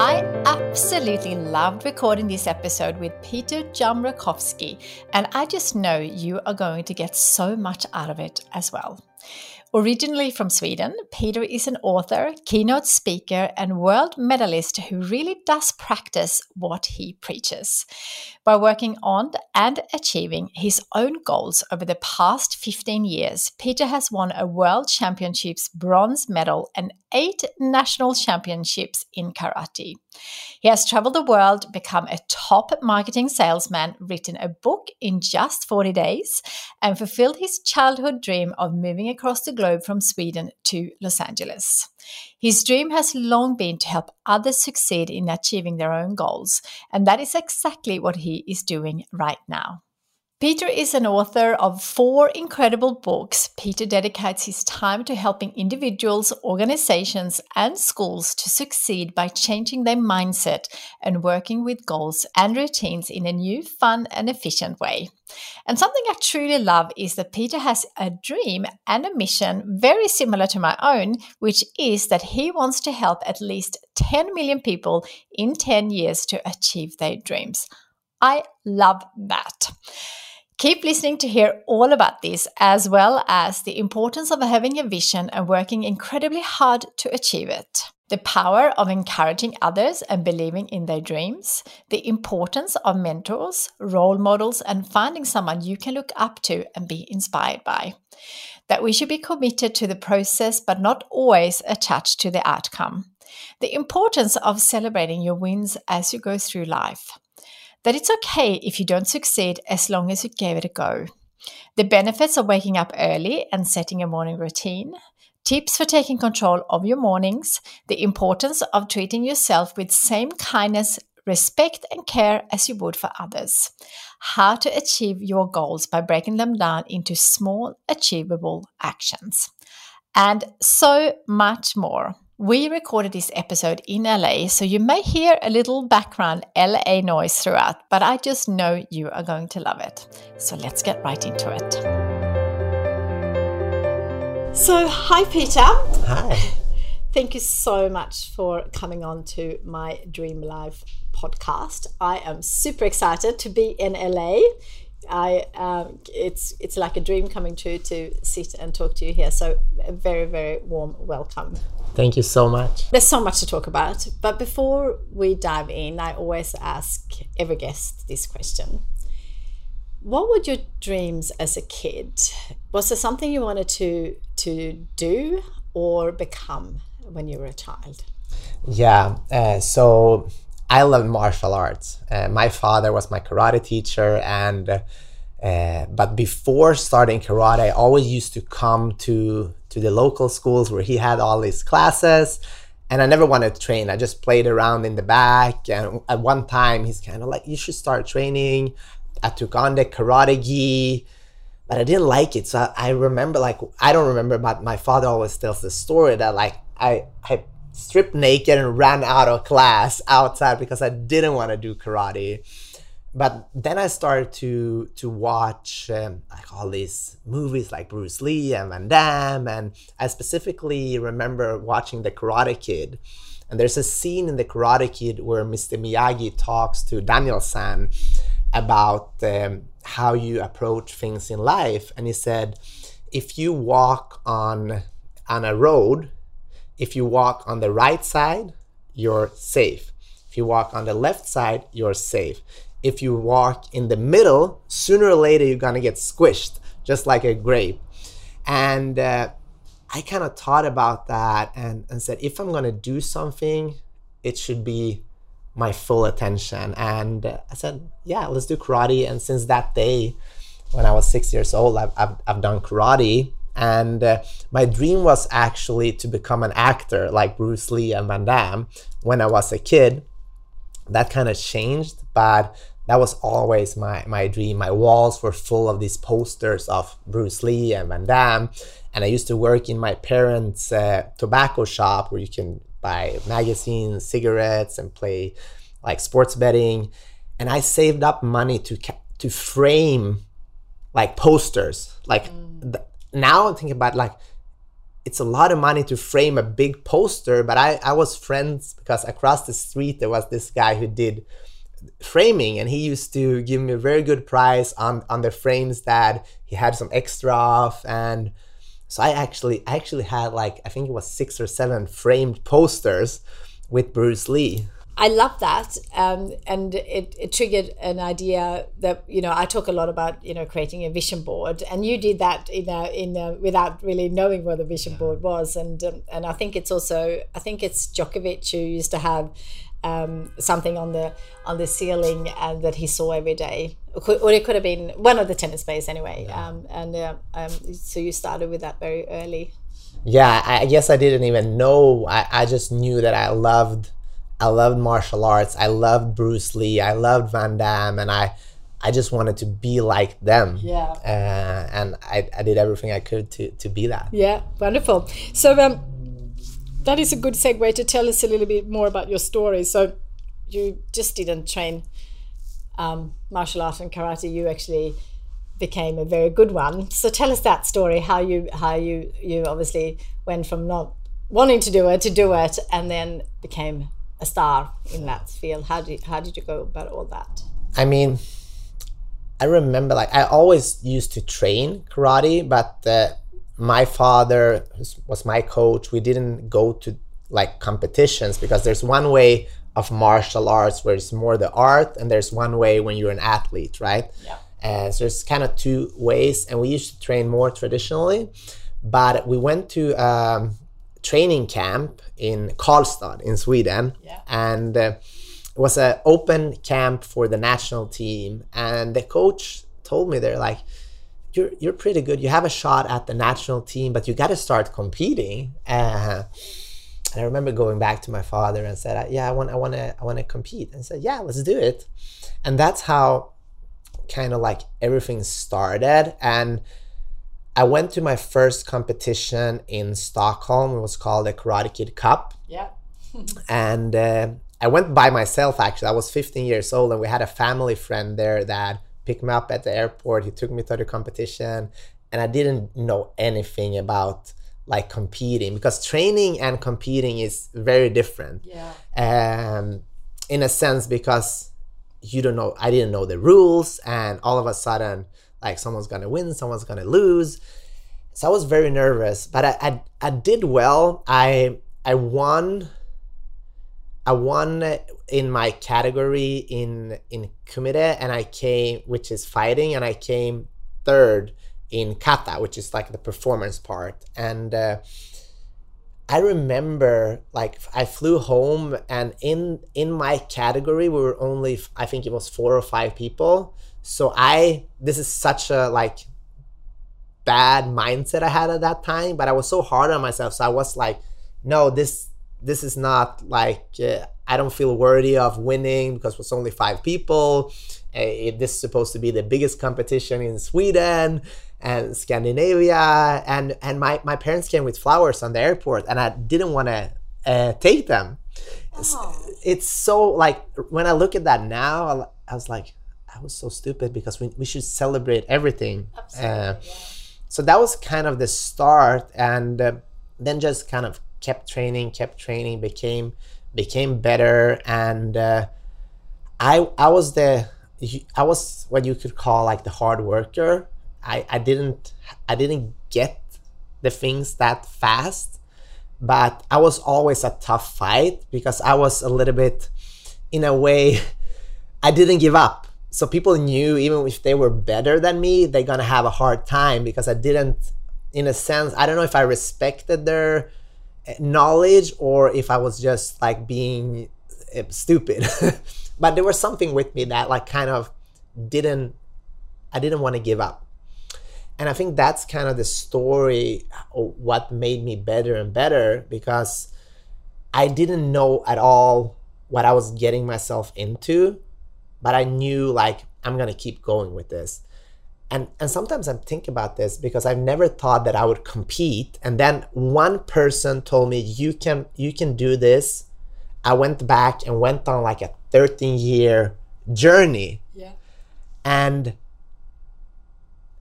I absolutely loved recording this episode with Peter Jamrakowski, and I just know you are going to get so much out of it as well. Originally from Sweden, Peter is an author, keynote speaker, and world medalist who really does practice what he preaches. By working on and achieving his own goals over the past 15 years, Peter has won a World Championships bronze medal and 8 national championships in karate. He has traveled the world, become a top marketing salesman, written a book in just 40 days, and fulfilled his childhood dream of moving across the globe from Sweden to Los Angeles. His dream has long been to help others succeed in achieving their own goals, and that is exactly what he is doing right now. Peter is an author of 4 incredible books. Peter dedicates his time to helping individuals, organizations, and schools to succeed by changing their mindset and working with goals and routines in a new, fun, and efficient way. And something I truly love is that Peter has a dream and a mission very similar to my own, which is that he wants to help at least 10 million people in 10 years to achieve their dreams. I love that. Keep listening to hear all about this, as well as the importance of having a vision and working incredibly hard to achieve it, the power of encouraging others and believing in their dreams, the importance of mentors, role models, and finding someone you can look up to and be inspired by, that we should be committed to the process but not always attached to the outcome, the importance of celebrating your wins as you go through life, that it's okay if you don't succeed as long as you gave it a go, the benefits of waking up early and setting a morning routine, tips for taking control of your mornings, the importance of treating yourself with same kindness, respect, and care as you would for others, how to achieve your goals by breaking them down into small, achievable actions, and so much more. We recorded this episode in LA, so you may hear a little background LA noise throughout, but I just know you are going to love it. So let's get right into it. So hi, Peter. Hi. Thank you so much for coming on to my Dream Life podcast. I am super excited to be in LA. It's like a dream coming true to sit and talk to you here. So a very, very warm welcome. Thank you so much. There's so much to talk about. But before we dive in, I always ask every guest this question. What were your dreams as a kid? Was there something you wanted to do or become when you were a child? So I love martial arts. My father was my karate teacher, and but before starting karate, I always used to come to the local schools where he had all these classes, and I never wanted to train. I just played around in the back, and at one time he's kind of like, you should start training. I took on the karate gi, but I didn't like it. So I remember, like, I don't remember, but my father always tells the story that, like, I stripped naked and ran out of class outside because I didn't want to do karate. But then I started to watch like all these movies like Bruce Lee and Van Damme, and I specifically remember watching The Karate Kid. And there's a scene in The Karate Kid where Mr. Miyagi talks to Daniel-san about how you approach things in life. And he said, if you walk on a road, if you walk on the right side, you're safe. If you walk on the left side, you're safe. If you walk in the middle, sooner or later, you're gonna get squished, just like a grape. And I kind of thought about that and said, if I'm gonna do something, it should be my full attention. And I said, yeah, let's do karate. And since that day, when I was 6 years old, I've done karate. And my dream was actually to become an actor like Bruce Lee and Van Damme when I was a kid. That kind of changed, but that was always my dream. My walls were full of these posters of Bruce Lee and Van Damme. And I used to work in my parents' tobacco shop where you can buy magazines, cigarettes, and play like sports betting. And I saved up money to frame like posters. Like now I'm thinking about like, it's a lot of money to frame a big poster, but I was friends because across the street there was this guy who did framing, and he used to give me a very good price on the frames that he had some extra off. And so I actually had like, I think it was 6 or 7 framed posters with Bruce Lee. I love that, and it triggered an idea that, you know, I talk a lot about, you know, creating a vision board, and you did that without really knowing what a vision board was, and I think it's also, I think it's Djokovic who used to have something on the ceiling that he saw every day, or it could have been one of the tennis players anyway. Yeah. So you started with that very early. Yeah, I guess I didn't even know. I just knew that I loved martial arts. I loved Bruce Lee. I loved Van Damme, and I just wanted to be like them. Yeah. And I did everything I could to be that. Yeah, wonderful. So that is a good segue to tell us a little bit more about your story. So you just didn't train martial art and karate. You actually became a very good one. So tell us that story. How you obviously went from not wanting to do it, and then became a star in that field. How did you go about all that? I mean, I remember like I always used to train karate, but my father was my coach. We didn't go to like competitions because there's one way of martial arts where it's more the art, and there's one way when you're an athlete, right? Yeah. So there's kind of two ways, and we used to train more traditionally, but we went to training camp in Karlstad in Sweden. Yeah. And it was an open camp for the national team, and the coach told me, they're like, you're pretty good, you have a shot at the national team, but you got to start competing. And I remember going back to my father and said, yeah, I want to compete. And he said, yeah, let's do it. And that's how kind of like everything started. And I went to my first competition in Stockholm. It was called the Karate Kid Cup. Yeah. And I went by myself, actually. I was 15 years old, and we had a family friend there that picked me up at the airport. He took me to the competition, and I didn't know anything about like competing, because training and competing is very different. Yeah. In a sense, because I didn't know the rules, and all of a sudden, like someone's gonna win, someone's gonna lose. So I was very nervous, but I did well. I won in my category in Kumite, and I came, which is fighting, and I came third in Kata, which is like the performance part. And I remember like I flew home, and in my category we were only, I think it was 4 or 5 people. So this is such a like bad mindset I had at that time, but I was so hard on myself. So I was like, no, this is not like, I don't feel worthy of winning because it was only 5 people. This is supposed to be the biggest competition in Sweden and Scandinavia. And my parents came with flowers on the airport, and I didn't want to take them. Oh. It's so like, when I look at that now, I was like, that was so stupid, because we should celebrate everything. Absolutely, yeah. So that was kind of the start, and then just kind of kept training, became better, and I was what you could call like the hard worker. I didn't get the things that fast, but I was always a tough fight, because I was a little bit, in a way, I didn't give up. So people knew even if they were better than me, they're gonna have a hard time, because I didn't, in a sense, I don't know if I respected their knowledge or if I was just like being stupid. But there was something with me that like kind of I didn't want to give up. And I think that's kind of the story of what made me better and better, because I didn't know at all what I was getting myself into, but I knew like, I'm gonna keep going with this. And sometimes I'm thinking about this, because I've never thought that I would compete. And then one person told me, you can do this. I went back and went on like a 13-year journey. Yeah. And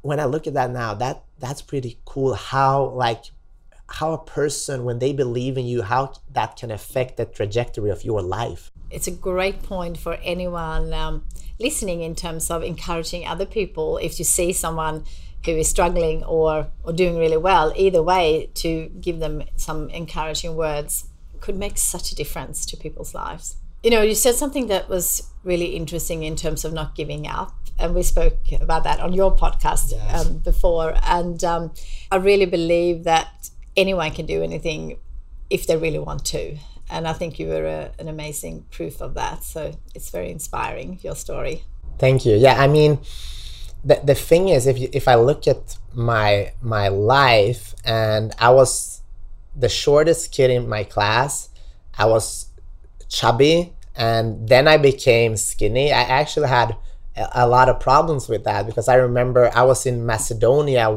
when I look at that now, that's pretty cool how a person, when they believe in you, how that can affect the trajectory of your life. It's a great point for anyone listening in terms of encouraging other people. If you see someone who is struggling or doing really well, either way, to give them some encouraging words could make such a difference to people's lives. You know, you said something that was really interesting in terms of not giving up. And we spoke about that on your podcast. Yes. Before. And I really believe that anyone can do anything if they really want to. And I think you were an amazing proof of that. So it's very inspiring, your story. Thank you. Yeah, I mean, the thing is, if I look at my life, and I was the shortest kid in my class, I was chubby, and then I became skinny. I actually had a lot of problems with that, because I remember I was in Macedonia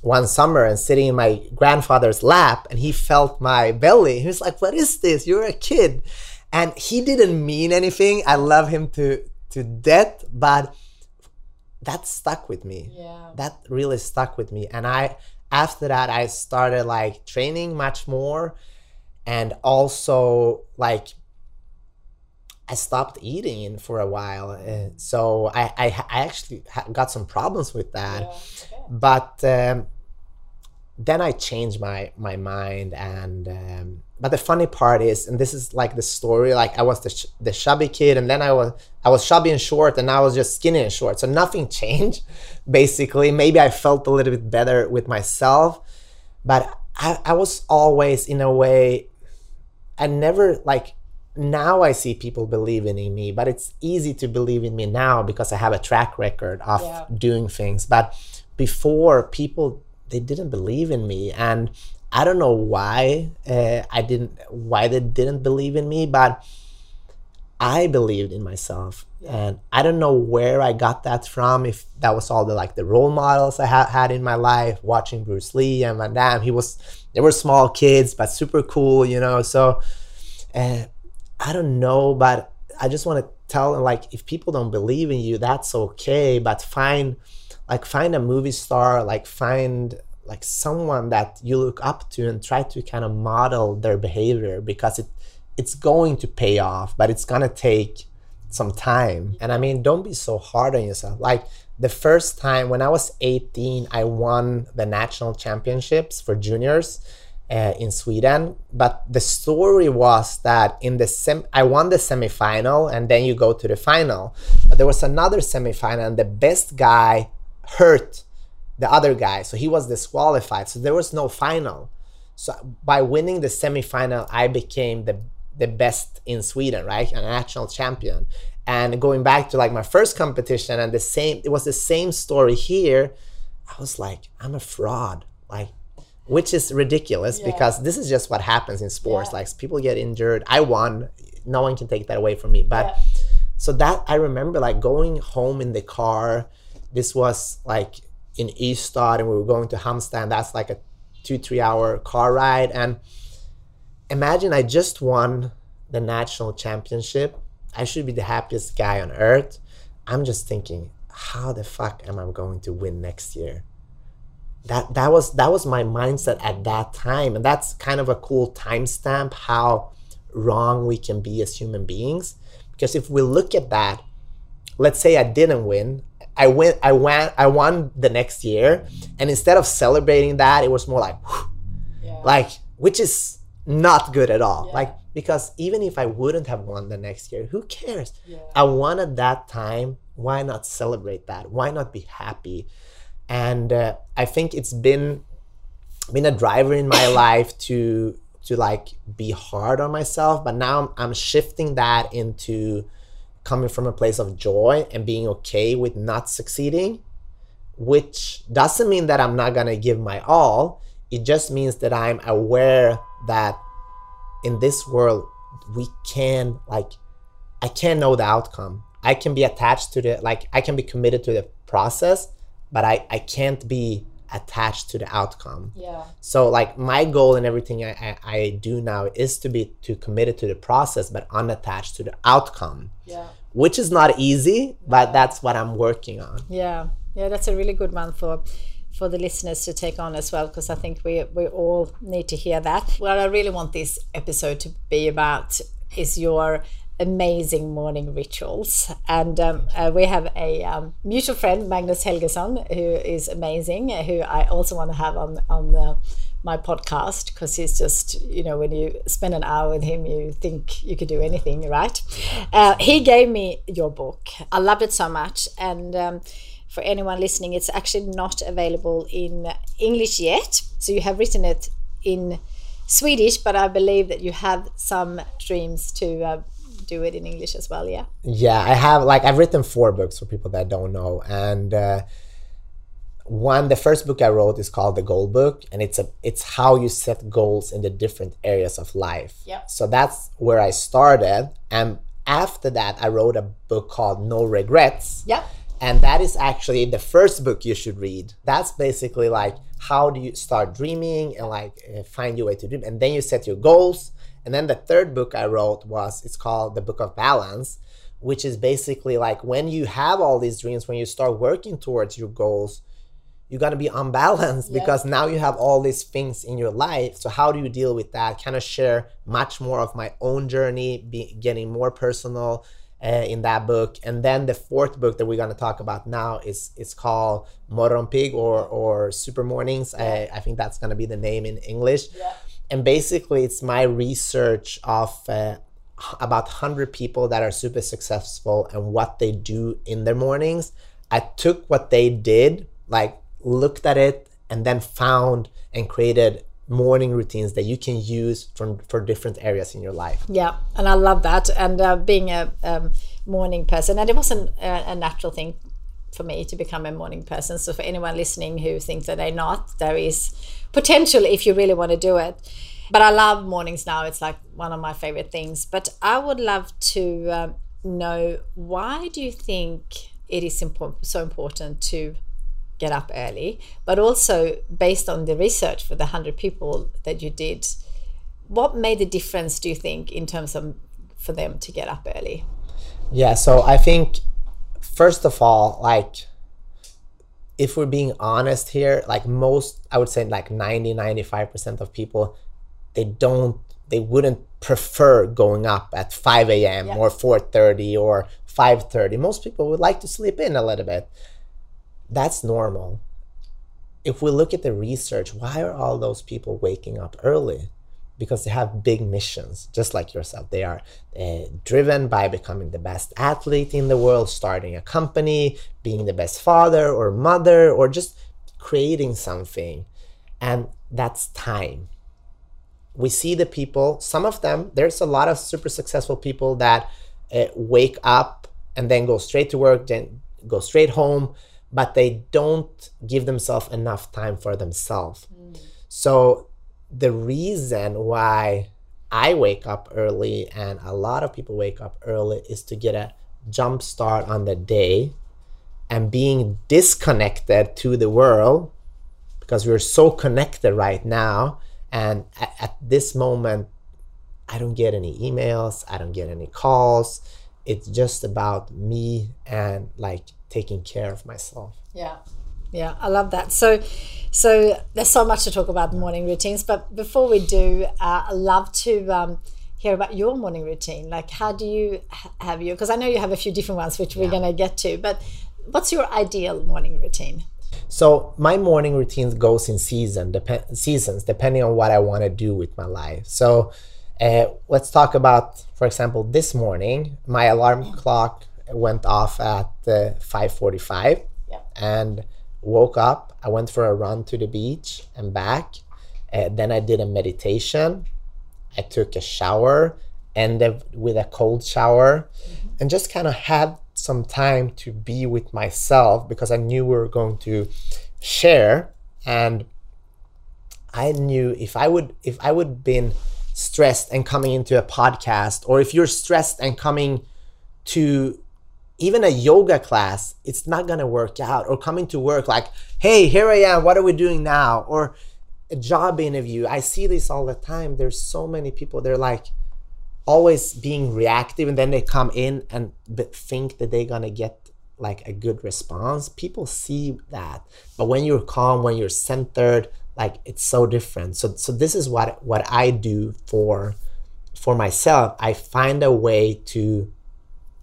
one summer and sitting in my grandfather's lap, and he felt my belly. He was like, what is this? You're a kid. And he didn't mean anything. I love him to death, but that stuck with me. Yeah. That really stuck with me. And after that, I started like training much more, and also like I stopped eating for a while. So I actually got some problems with that. Yeah, okay. But then I changed my mind. And but the funny part is, and this is like the story, like I was the chubby kid, and then I was chubby and short, and I was just skinny and short. So nothing changed, basically. Maybe I felt a little bit better with myself, but I was always, in a way, I never like, now I see people believing in me, but it's easy to believe in me now because I have a track record of doing things. But before, people, they didn't believe in me, and I don't know why they didn't believe in me, but I believed in myself. Yeah. And I don't know where I got that from, if that was all the role models I had in my life, watching Bruce Lee and Van Damme. They were small kids, but super cool, you know. So I don't know, but I just want to tell them, like, if people don't believe in you, that's okay. But find a movie star, find someone that you look up to, and try to kind of model their behavior, because it's going to pay off, but it's going to take some time. And I mean, don't be so hard on yourself. Like the first time when I was 18, I won the national championships for juniors. In Sweden, but the story was that in the I won the semifinal, and then you go to the final. But there was another semifinal, and the best guy hurt the other guy, so he was disqualified. So there was no final. So by winning the semifinal, I became the best in Sweden, right? A national champion. And going back to like my first competition, and it was the same story here. I was like, I'm a fraud, like. Which is ridiculous, because this is just what happens in sports. Yeah. Like people get injured. I won. No one can take that away from me. But so that I remember like going home in the car. This was like in East, and we were going to Hamstead. That's like a 2-3 hour car ride. And imagine I just won the national championship. I should be the happiest guy on earth. I'm just thinking, how the fuck am I going to win next year? That was my mindset at that time. And that's kind of a cool timestamp, how wrong we can be as human beings. Because if we look at that, let's say I didn't win. I won the next year. And instead of celebrating that, it was more like, whew, yeah. Like, which is not good at all. Yeah. Like, because even if I wouldn't have won the next year, who cares? Yeah. I won at that time. Why not celebrate that? Why not be happy? And I think it's been a driver in my life to like be hard on myself. But now I'm shifting that into coming from a place of joy and being okay with not succeeding, which doesn't mean that I'm not gonna give my all. It just means that I'm aware that in this world, I can't know the outcome. I can be attached to I can be committed to the process, but I can't be attached to the outcome. Yeah. So like my goal in everything I do now is to be too committed to the process, but unattached to the outcome. Yeah. Which is not easy, but that's what I'm working on. Yeah. Yeah, that's a really good one for the listeners to take on as well, because I think we all need to hear that. What I really want this episode to be about is your amazing morning rituals. And we have a mutual friend, Magnus Helgeson, who is amazing, who I also want to have on my podcast, because he's just, you know, when you spend an hour with him, you think you could do anything, right? He gave me your book. I loved it so much. And for anyone listening, it's actually not available in English yet. So you have written it in Swedish, but I believe that you have some dreams to do it in English as well, yeah? Yeah, I have, like, I've written 4 books for people that don't know. And the first book I wrote is called The Goal Book, and it's how you set goals in the different areas of life. Yep. So that's where I started. And after that, I wrote a book called No Regrets. Yep. And that is actually the first book you should read. That's basically like, how do you start dreaming and like find your way to dream? And then you set your goals. And then the third book I wrote it's called The Book of Balance, which is basically like when you have all these dreams, when you start working towards your goals, you're going to be unbalanced because now you have all these things in your life. So how do you deal with that? Kind of share much more of my own journey, getting more personal in that book. And then the fourth book that we're going to talk about now is called Moron Pig or Super Mornings. Yeah. I think that's going to be the name in English. Yeah. And basically, it's my research of about 100 people that are super successful and what they do in their mornings. I took what they did, like looked at it, and then found and created morning routines that you can use for different areas in your life. Yeah, and I love that. And being a morning person, and it wasn't a natural thing for me to become a morning person. So for anyone listening who thinks that they're not, there is potential if you really want to do it. But I love mornings now. It's like one of my favorite things. But I would love to know, why do you think it is so important to get up early? But also, based on the research for the 100 people that you did, what made the difference, do you think, in terms of for them to get up early? Yeah, so I think, first of all, like, if we're being honest here, like most, I would say like 90, 95% of people, they wouldn't prefer going up at 5 a.m. Yeah. or 4:30 or 5:30. Most people would like to sleep in a little bit. That's normal. If we look at the research, why are all those people waking up early? Because they have big missions, just like yourself. They are driven by becoming the best athlete in the world, starting a company, being the best father or mother, or just creating something. And that's time. We see the people, some of them, there's a lot of super successful people that wake up and then go straight to work, then go straight home, but they don't give themselves enough time for themselves. Mm. So the reason why I wake up early and a lot of people wake up early is to get a jump start on the day, and being disconnected to the world, because we're so connected right now. And at this moment, I don't get any emails, I don't get any calls. it's just about me and like taking care of myself. Yeah, I love that. So there's so much to talk about morning routines, but before we do, I'd love to hear about your morning routine. Like, how do you have your, because I know you have a few different ones, which we're going to get to, but what's your ideal morning routine? So my morning routine goes in seasons, depending on what I want to do with my life. So let's talk about, for example, this morning, my alarm clock went off at 5:45 and woke up. I went for a run to the beach and back. Then I did a meditation. I took a shower, ended with a cold shower, and just kind of had some time to be with myself, because I knew we were going to share, and I knew if I would been stressed and coming into a podcast, or if you're stressed and coming to even a yoga class, it's not gonna work out. Or coming to work like, hey, here I am, what are we doing now? Or a job interview, I see this all the time. There's so many people, they're like always being reactive, and then they come in and think that they're gonna get like a good response. People see that, but when you're calm, when you're centered, like it's so different. So this is what I do for myself. I find a way to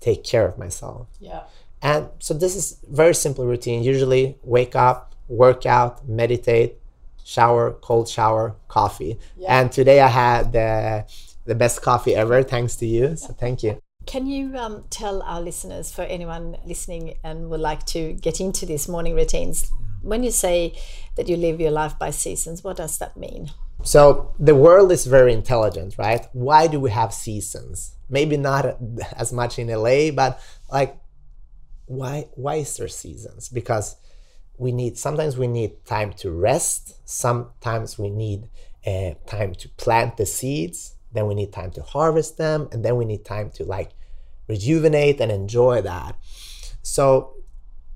take care of myself. Yeah. And so this is very simple routine. Usually wake up, work out, meditate, shower, cold shower, coffee. Yeah. And today I had the best coffee ever, thanks to you. So thank you. Can you tell our listeners, for anyone listening and would like to get into these morning routines, when you say that you live your life by seasons, what does that mean? So the world is very intelligent, right? Why do we have seasons? Maybe not as much in LA, but like, why is there seasons? Because sometimes we need time to rest. Sometimes we need time to plant the seeds. Then we need time to harvest them. And then we need time to like rejuvenate and enjoy that. So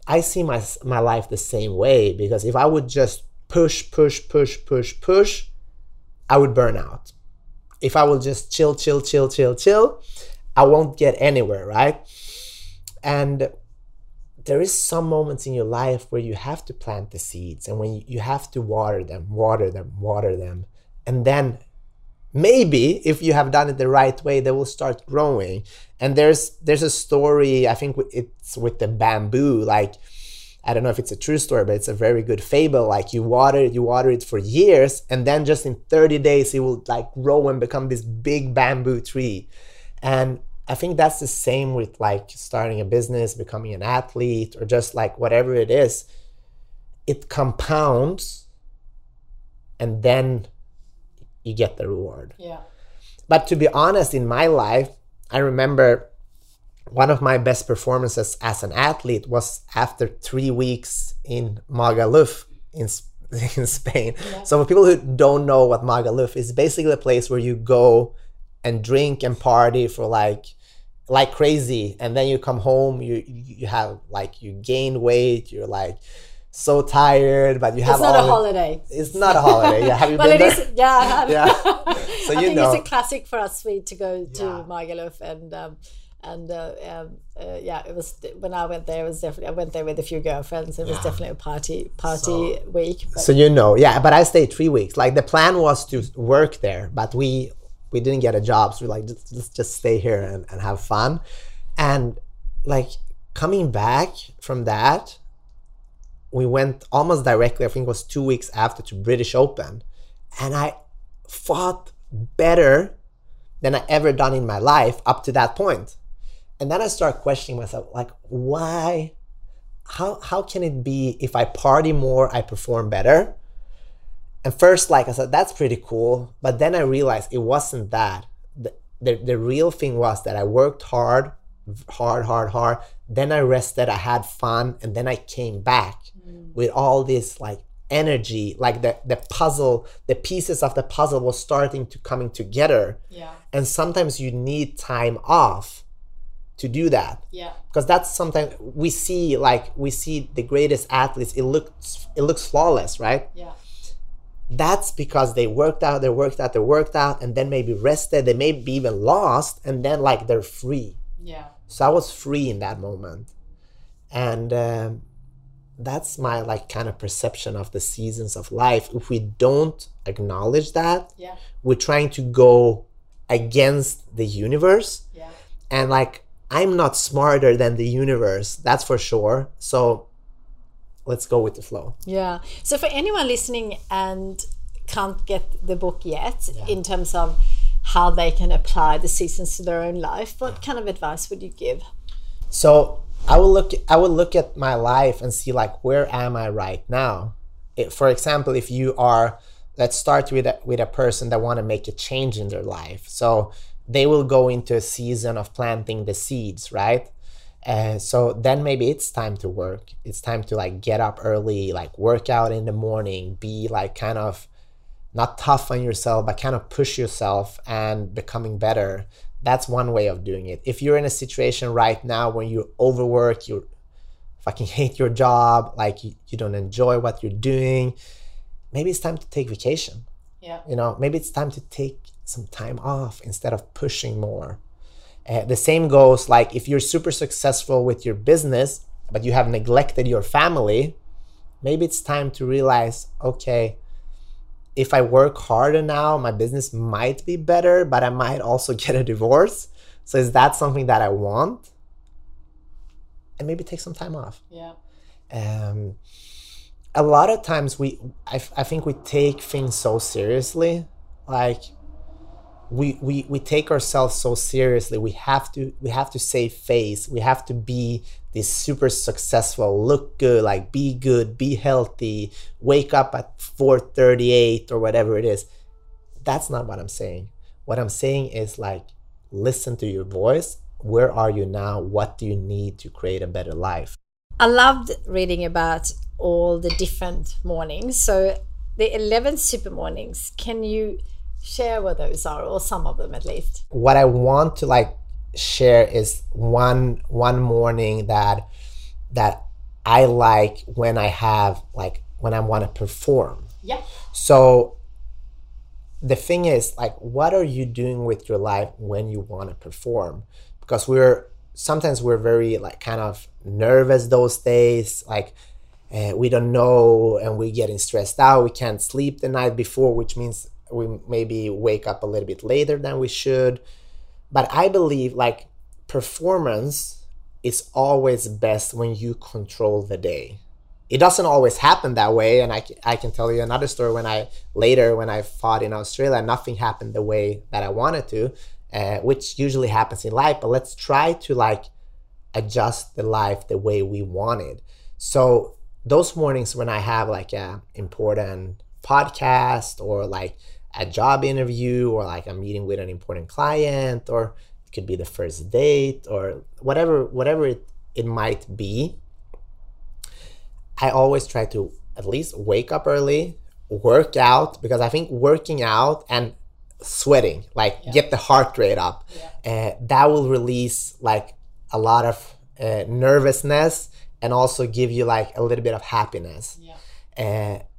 I see my life the same way, because if I would just push, I would burn out. If I will just chill, I won't get anywhere, right? And there is some moments in your life where you have to plant the seeds, and when you have to water them. And then maybe if you have done it the right way, they will start growing. And there's a story, I think it's with the bamboo, like, I don't know if it's a true story, but it's a very good fable. Like, you water it for years, and then just in 30 days, it will like grow and become this big bamboo tree. And I think that's the same with like starting a business, becoming an athlete, or just like whatever it is. It compounds, and then you get the reward. Yeah. But to be honest, in my life, I remember one of my best performances as an athlete was after 3 weeks in Magaluf in Spain. Yeah. So for people who don't know what Magaluf is, basically a place where you go and drink and party for like crazy, and then you come home, you have like, you gain weight, you're like so tired, but you have all. It's not a holiday. It's not a holiday. Yeah, have you been there? Is, yeah, I have. Yeah. So I think it's a classic for us Swede to go to Magaluf and yeah, it was when I went there. I went there with a few girlfriends. It was definitely a party week. But. So but I stayed 3 weeks. Like, the plan was to work there, but we didn't get a job, so we're like, just stay here and have fun. And like, coming back from that, we went almost directly, I think it was 2 weeks after, to British Open, and I fought better than I ever done in my life up to that point. And then I start questioning myself, like, why? How can it be if I party more, I perform better? And first, like I said, that's pretty cool. But then I realized it wasn't that. The real thing was that I worked hard. Then I rested, I had fun, and then I came back with all this like energy, like the puzzle, the pieces of the puzzle was starting to coming together. Yeah. And sometimes you need time off to do that. Yeah. Because that's sometimes we see the greatest athletes, it looks flawless, right? Yeah. That's because they worked out, and then maybe rested, they may be even lost, and then like they're free. Yeah. So I was free in that moment. And that's my kind of perception of the seasons of life. If we don't acknowledge that, yeah, we're trying to go against the universe. Yeah. And I'm not smarter than the universe, that's for sure. So let's go with the flow. Yeah. So for anyone listening and can't get the book yet, yeah, in terms of how they can apply the seasons to their own life, what kind of advice would you give? So I would look at my life and see where am I right now? For example, if you are, let's start with a person that want to make a change in their life. So they will go into a season of planting the seeds, right? So then maybe it's time to work. It's time to get up early, work out in the morning, be kind of not tough on yourself, but kind of push yourself and becoming better. That's one way of doing it. If you're in a situation right now where you're overworked, you fucking hate your job, you don't enjoy what you're doing, maybe it's time to take vacation. Yeah. Maybe it's time to take some time off instead of pushing more. The same goes if you're super successful with your business, but you have neglected your family, maybe it's time to realize, okay, if I work harder now, my business might be better, but I might also get a divorce. So is that something that I want? And maybe take some time off. Yeah. A lot of times I think we take things so seriously. We take ourselves so seriously. We have to save face. We have to be this super successful, look good, be good, be healthy, wake up at 4:38 or whatever it is. That's not what I'm saying. What I'm saying is listen to your voice. Where are you now? What do you need to create a better life? I loved reading about all the different mornings. So the 11 super mornings, can you share what those are, or some of them at least? What I want to share is one morning that I when I have when I want to perform. Yeah. So the thing is what are you doing with your life when you want to perform? Because we're very kind of nervous those days, we don't know, and we're getting stressed out. We can't sleep the night before, which means we maybe wake up a little bit later than we should. But I believe performance is always best when you control the day. It doesn't always happen that way. And I can tell you another story when I fought in Australia, nothing happened the way that I wanted to, which usually happens in life. But let's try to adjust the life the way we want it. So those mornings when I have a important podcast or a job interview, or a meeting with an important client, or it could be the first date, or whatever it might be, I always try to at least wake up early, work out, because I think working out and sweating, yeah, get the heart rate up, yeah, that will release a lot of nervousness, and also give you a little bit of happiness. Yeah.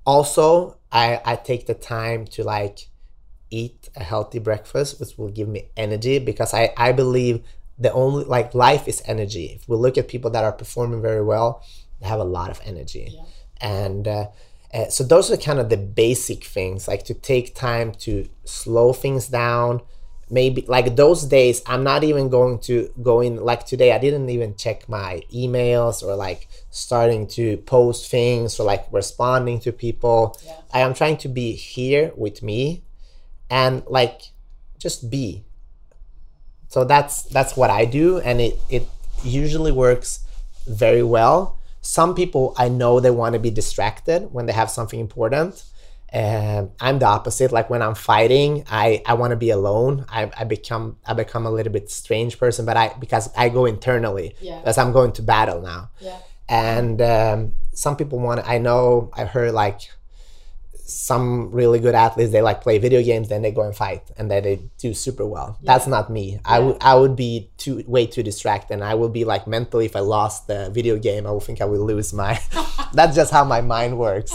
Also, I take the time to eat a healthy breakfast, which will give me energy, because I believe the only life is energy. If we look at people that are performing very well, they have a lot of energy. Yeah. And so those are kind of the basic things, to take time to slow things down. Maybe those days I'm not even going to go in, today I didn't even check my emails, or starting to post things, or responding to people. Yeah. I am trying to be here with me and just be. So that's what I do, and it usually works very well. Some people, I know they want to be distracted when they have something important. I'm the opposite. When I'm fighting, I want to be alone. I become a little bit strange person, but because I go internally, yeah, because I'm going to battle now. Yeah. And some people I heard some really good athletes, they play video games, then they go and fight, and then they do super well. Yeah. That's not me. Yeah. I would be way too distracted, and I would be mentally, if I lost the video game, I would think I would lose my that's just how my mind works.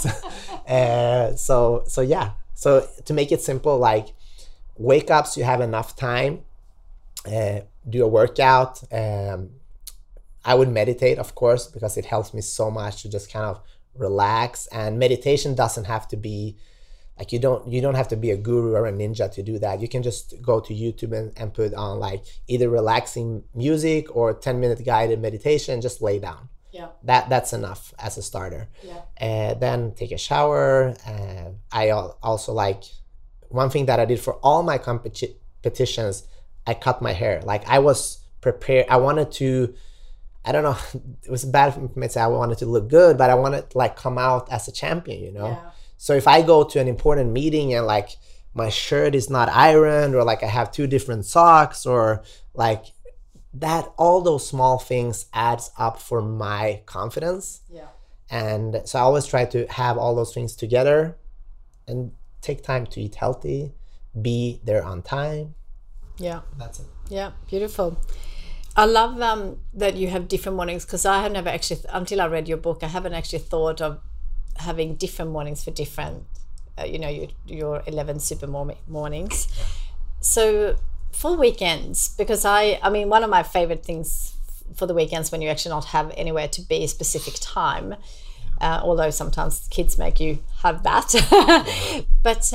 So yeah. So to make it simple, wake ups, you have enough time. do a workout. I would meditate, of course, because it helps me so much to just kind of relax. And meditation doesn't have to be like, you don't have to be a guru or a ninja to do that. You can just go to YouTube and put on like either relaxing music or 10-minute guided meditation, just lay down. Yeah. That's enough as a starter. Yeah. Then take a shower. I also like, one thing that I did for all my competitions, I cut my hair. Like I was prepared. I wanted to, I don't know, it was bad for me to say I wanted to look good, but I wanted to like come out as a champion, you know? Yeah. So if I go to an important meeting and like my shirt is not ironed, or like I have two different socks, or like that, all those small things adds up for my confidence. Yeah. And so I always try to have all those things together and take time to eat healthy, be there on time. Yeah. That's it. Yeah, beautiful. I love that you have different mornings, because I have never actually, until I read your book, I haven't actually thought of having different mornings for different, your 11 super mornings. So for weekends, because I mean, one of my favorite things for the weekends when you actually not have anywhere to be a specific time, although sometimes kids make you have that. But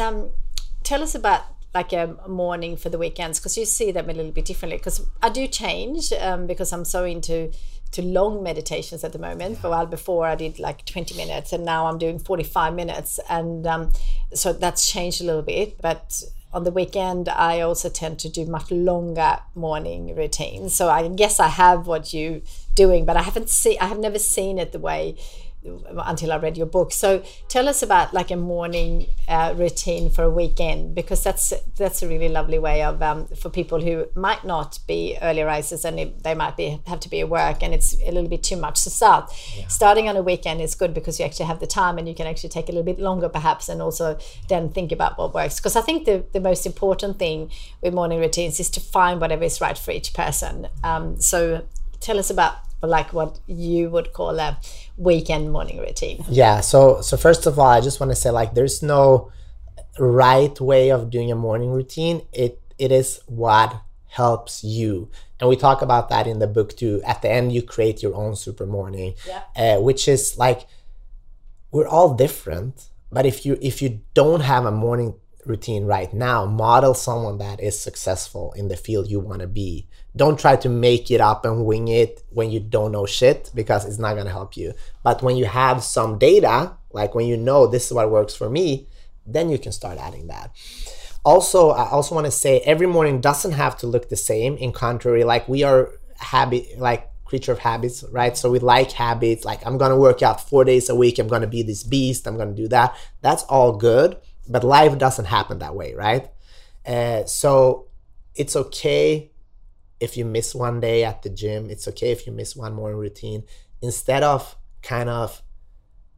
tell us about like a morning for the weekends, because you see them a little bit differently, because I do change because I'm so into long meditations at the moment. Yeah. Well, before I did like 20 minutes and now I'm doing 45 minutes. And so that's changed a little bit. But on the weekend, I also tend to do much longer morning routines. So I guess I have what you're doing, but I have never seen it the way until I read your book. So tell us about like a morning routine for a weekend, because that's a really lovely way of for people who might not be early risers and they might have to be at work and it's a little bit too much to start. Yeah. Starting on a weekend is good because you actually have the time and you can actually take a little bit longer perhaps, and also then think about what works, because I think the most important thing with morning routines is to find whatever is right for each person. So tell us about like what you would call a weekend morning routine. Yeah, so first of all, I just want to say like there's no right way of doing a morning routine. It is what helps you. And we talk about that in the book too. At the end, you create your own super morning, which is like we're all different. But if you don't have a morning routine right now, model someone that is successful in the field you want to be. Don't try to make it up and wing it when you don't know shit, because it's not going to help you. But when you have some data, like when you know this is what works for me, then you can start adding that. Also, I also want to say every morning doesn't have to look the same. In contrary, like we are creature of habits, right? So we like habits, like I'm going to work out 4 days a week. I'm going to be this beast. I'm going to do that. That's all good. But life doesn't happen that way, right? So it's okay if you miss one day at the gym. It's okay if you miss one morning routine. Instead of kind of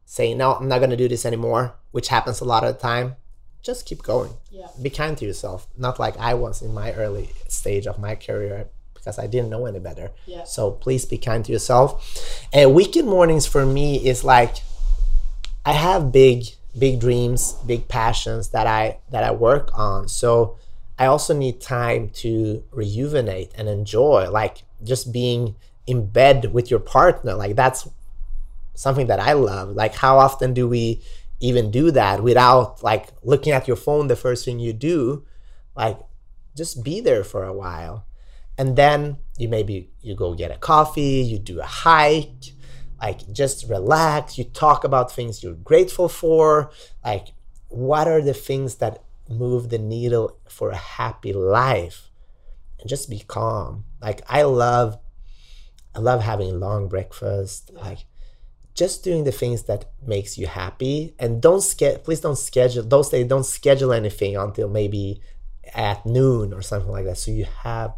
saying, no, I'm not going to do this anymore, which happens a lot of the time, just keep going. Yeah. Be kind to yourself. Not like I was in my early stage of my career, because I didn't know any better. Yeah. So please be kind to yourself. Weekend mornings for me is like I have big dreams, big passions that I work on. So I also need time to rejuvenate and enjoy, like just being in bed with your partner. Like that's something that I love. Like how often do we even do that without like looking at your phone the first thing you do? Like just be there for a while. And then you go get a coffee, you do a hike, like just relax, you talk about things you're grateful for, like what are the things that move the needle for a happy life, and just be calm. Like I love having long breakfast, like just doing the things that makes you happy. And don't schedule anything until maybe at noon or something like that, so you have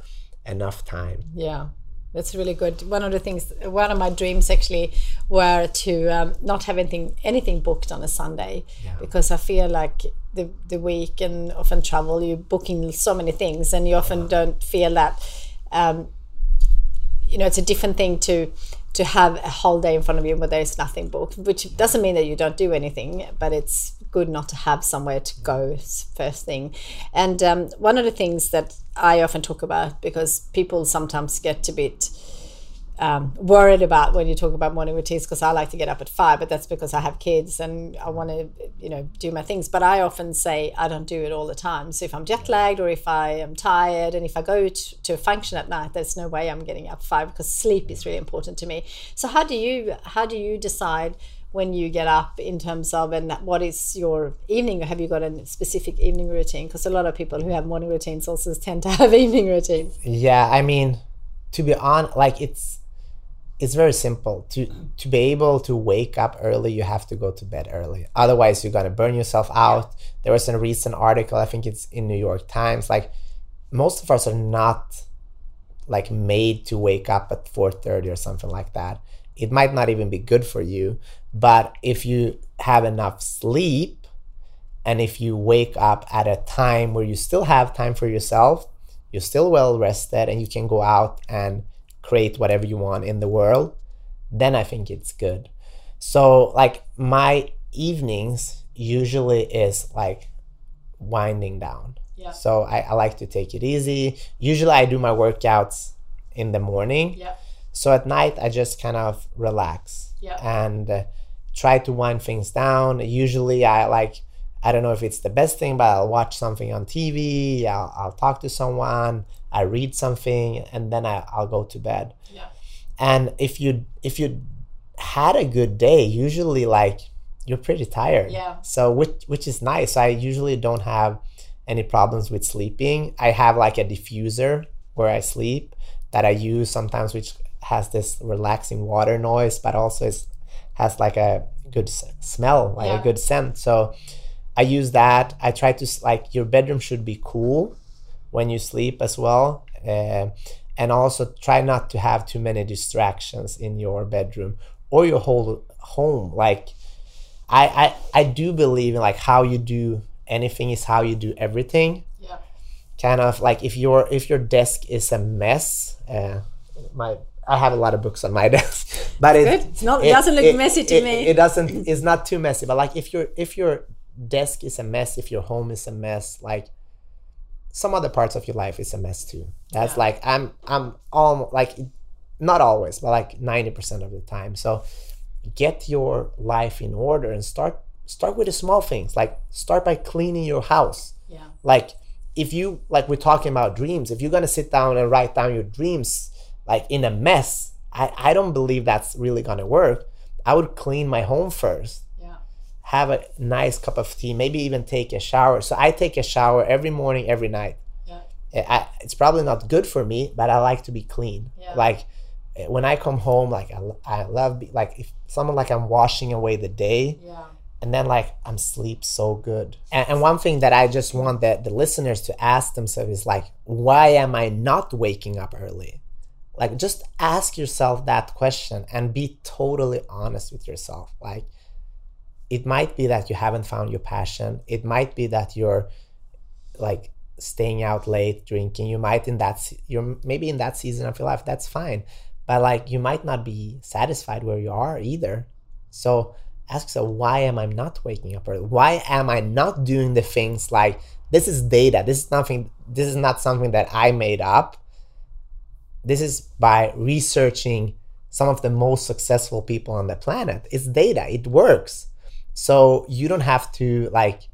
enough time. Yeah. That's really good. One of my dreams actually were to not have anything booked on a Sunday, because I feel like the week and often travel, you're booking so many things and you often don't feel that, it's a different thing to have a whole day in front of you where there's nothing booked, which doesn't mean that you don't do anything, but it's good not to have somewhere to go first thing. And one of the things that I often talk about, because people sometimes get a bit worried about when you talk about morning routines, because I like to get up at 5, but that's because I have kids and I want to, you know, do my things. But I often say I don't do it all the time. So if I'm jet lagged or if I am tired and if I go to a function at night, there's no way I'm getting up 5, because sleep is really important to me. So how do you decide when you get up in terms of, and what is your evening? Have you got a specific evening routine? Because a lot of people who have morning routines also tend to have evening routines. Yeah, I mean, to be honest, like it's very simple. To be able to wake up early, you have to go to bed early. Otherwise, you're gonna burn yourself out. Yeah. There was a recent article, I think it's in New York Times, like most of us are not like made to wake up at 4:30 or something like that. It might not even be good for you. But if you have enough sleep and if you wake up at a time where you still have time for yourself, you're still well rested and you can go out and create whatever you want in the world, then I think it's good. So like my evenings usually is like winding down. Yeah. So I like to take it easy. Usually I do my workouts in the morning. Yeah. So at night I just kind of relax. Yeah. And try to wind things down. Usually I don't know if it's the best thing, but I'll watch something on TV, I'll talk to someone, I read something, and then I'll go to bed. Yeah. And if you had a good day, usually like you're pretty tired. Yeah. So which is nice. I usually don't have any problems with sleeping. I have like a diffuser where I sleep that I use sometimes, which has this relaxing water noise, but also it has like a good smell, like a good scent. So I use that. I try to, like, your bedroom should be cool when you sleep as well. And also try not to have too many distractions in your bedroom or your whole home. Like I do believe in like how you do anything is how you do everything. Yeah. Kind of like if your desk is a mess, I have a lot of books on my desk, but it doesn't look messy to me. It doesn't. It's not too messy. But like if your desk is a mess, if your home is a mess, like some other parts of your life is a mess too. That's like I'm all like, not always, but like 90% of the time. So get your life in order and start with the small things. Like start by cleaning your house. Yeah. Like if you like we're talking about dreams. If you're gonna sit down and write down your dreams like in a mess, I don't believe that's really gonna work. I would clean my home first, have a nice cup of tea, maybe even take a shower. So I take a shower every morning, every night. Yeah. It's probably not good for me, but I like to be clean. Yeah. Like when I come home, like I love, like if someone like I'm washing away the day and then like I'm sleep so good. And one thing that I just want that the listeners to ask themselves is like, why am I not waking up early? Like just ask yourself that question and be totally honest with yourself. Like it might be that you haven't found your passion. It might be that you're like staying out late, drinking. You might maybe in that season of your life, that's fine. But like you might not be satisfied where you are either. So ask yourself, why am I not waking up early? Why am I not doing the things like, this is data. This is not something that I made up. This is by researching some of the most successful people on the planet. It's data, it works. So you don't have to like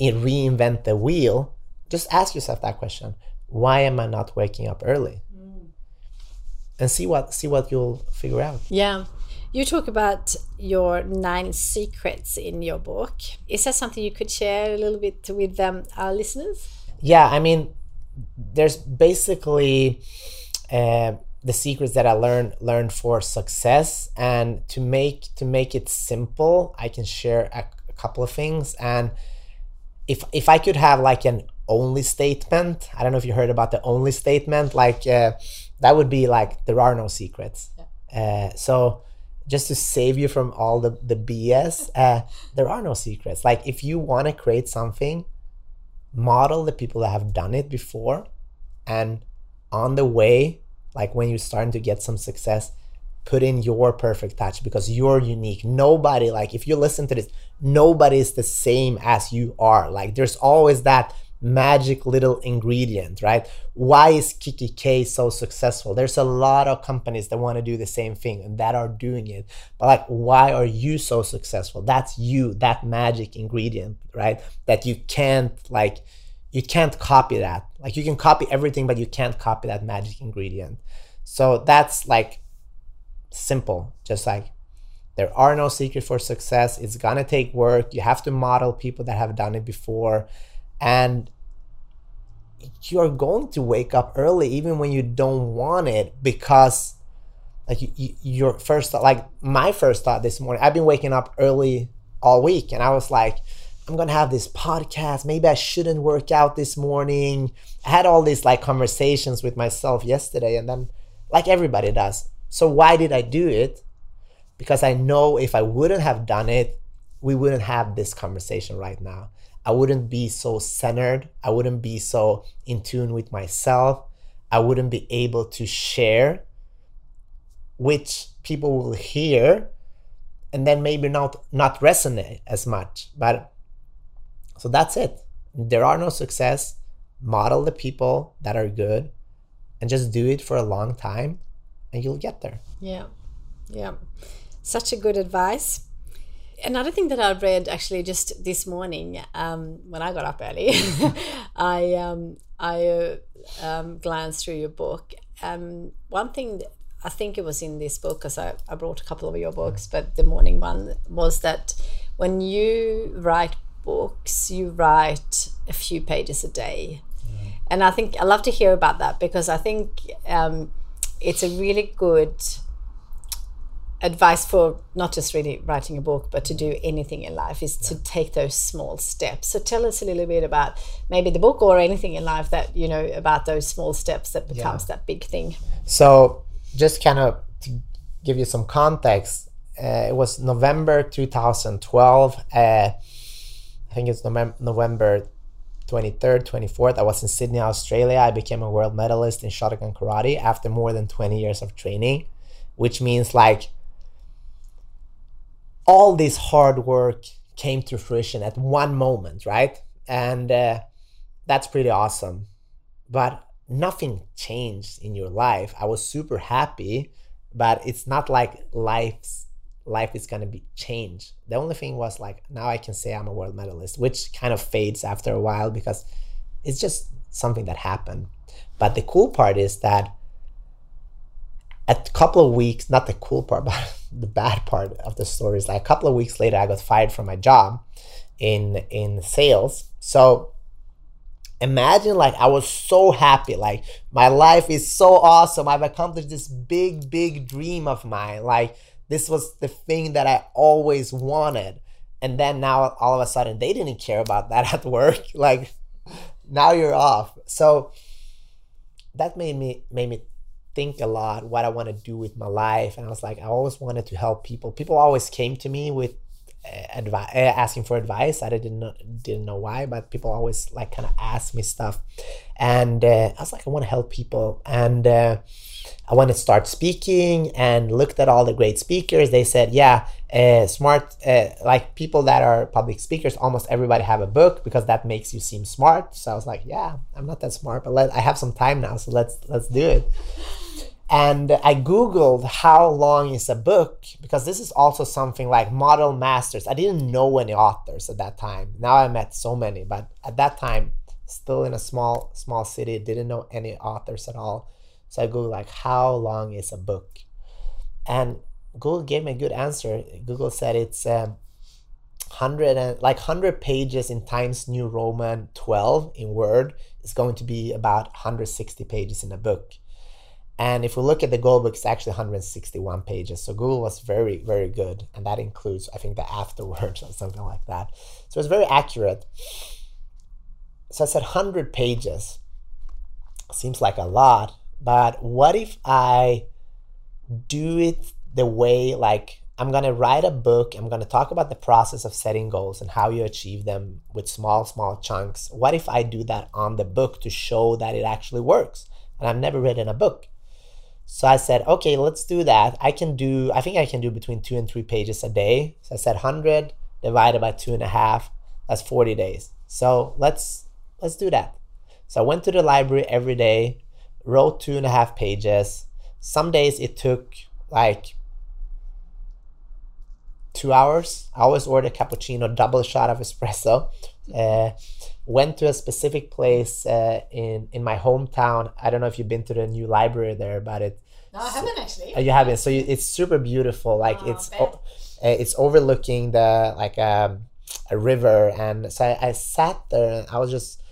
reinvent the wheel. Just ask yourself that question. Why am I not waking up early? Mm. And see what you'll figure out. Yeah. You talk about your 9 secrets in your book. Is that something you could share a little bit with our listeners? Yeah. I mean, there's basically the secrets that I learned for success, and to make it simple, I can share a couple of things. And if I could have like an only statement, I don't know if you heard about the only statement, like that would be like there are no secrets. Yeah. So just to save you from all the BS, there are no secrets. Like if you want to create something, model the people that have done it before, and on the way, like when you're starting to get some success, put in your perfect touch because you're unique. Nobody, like if you listen to this, nobody is the same as you are. Like there's always that magic little ingredient, right? Why is Kikki.K so successful? There's a lot of companies that want to do the same thing and that are doing it, but like, why are you so successful? That's you, that magic ingredient, right? That you can't, like, you can't copy that. Like you can copy everything, but you can't copy that magic ingredient. So that's like simple, just like there are no secrets for success. It's gonna take work. You have to model people that have done it before. And you're going to wake up early even when you don't want it, because like your first thought, like my first thought this morning, I've been waking up early all week and I was like, I'm gonna have this podcast, maybe I shouldn't work out this morning. I had all these like conversations with myself yesterday, and then like everybody does. So why did I do it? Because I know if I wouldn't have done it, we wouldn't have this conversation right now. I wouldn't be so centered. I wouldn't be so in tune with myself. I wouldn't be able to share, which people will hear and then maybe not resonate as much. But so that's it. There are no success. Model the people that are good and just do it for a long time and you'll get there. Yeah. Yeah. Such a good advice. Another thing that I read actually just this morning, when I got up early, I glanced through your book. One thing, I think it was in this book, because I brought a couple of your books, but the morning one was that when you write books, you write a few pages a day. Mm. And I think I love to hear about that, because I think it's a really good advice for not just really writing a book, but to do anything in life, is to take those small steps. So tell us a little bit about maybe the book or anything in life that, you know, about those small steps that becomes that big thing. So just kind of to give you some context, it was November 2012. I think it's November 23rd, 24th. I was in Sydney, Australia. I became a world medalist in Shotokan Karate after more than 20 years of training, which means like, all this hard work came to fruition at one moment, right? And that's pretty awesome. But nothing changed in your life. I was super happy, but it's not like life is gonna be changed. The only thing was like, now I can say I'm a world medalist, which kind of fades after a while because it's just something that happened. But the cool part is that the bad part of the story is like a couple of weeks later, I got fired from my job in sales. So imagine like I was so happy, like my life is so awesome. I've accomplished this big, big dream of mine. Like this was the thing that I always wanted. And then now all of a sudden they didn't care about that at work. Like now you're off. So that made me think a lot what I want to do with my life. And I was like, I always wanted to help people. People always came to me with advice, asking for advice. I didn't know why, but people always like kind of asked me stuff. And I was like, I want to help people. And I want to start speaking, and looked at all the great speakers. They said, smart, like people that are public speakers, almost everybody have a book because that makes you seem smart. So I was like, I'm not that smart, but I have some time now. So let's do it. And I Googled how long is a book, because this is also something like model masters. I didn't know any authors at that time. Now I met so many, but at that time, still in a small city, didn't know any authors at all. So I Googled like, how long is a book? And Google gave me a good answer. Google said it's 100 pages in Times New Roman 12 in Word is going to be about 160 pages in a book. And if we look at the Goal Book, it's actually 161 pages. So Google was very, very good. And that includes, I think, the afterwords or something like that. So it's very accurate. So I said 100 pages. Seems like a lot. But what if I do it the way, like, I'm going to write a book. I'm going to talk about the process of setting goals and how you achieve them with small chunks. What if I do that on the book to show that it actually works? And I've never written a book. So I said, okay, let's do that. I think I can do between 2 and 3 pages a day. So I said 100 divided by 2.5, that's 40 days. So let's do that. So I went to the library every day, wrote 2.5 pages. Some days it took like 2 hours. I always ordered cappuccino, double shot of espresso. Went to a specific place in my hometown. I don't know if you've been to the new library there, but it. No, I haven't actually. You haven't. So it's super beautiful. Like it's overlooking the a river, and so I sat there and I was just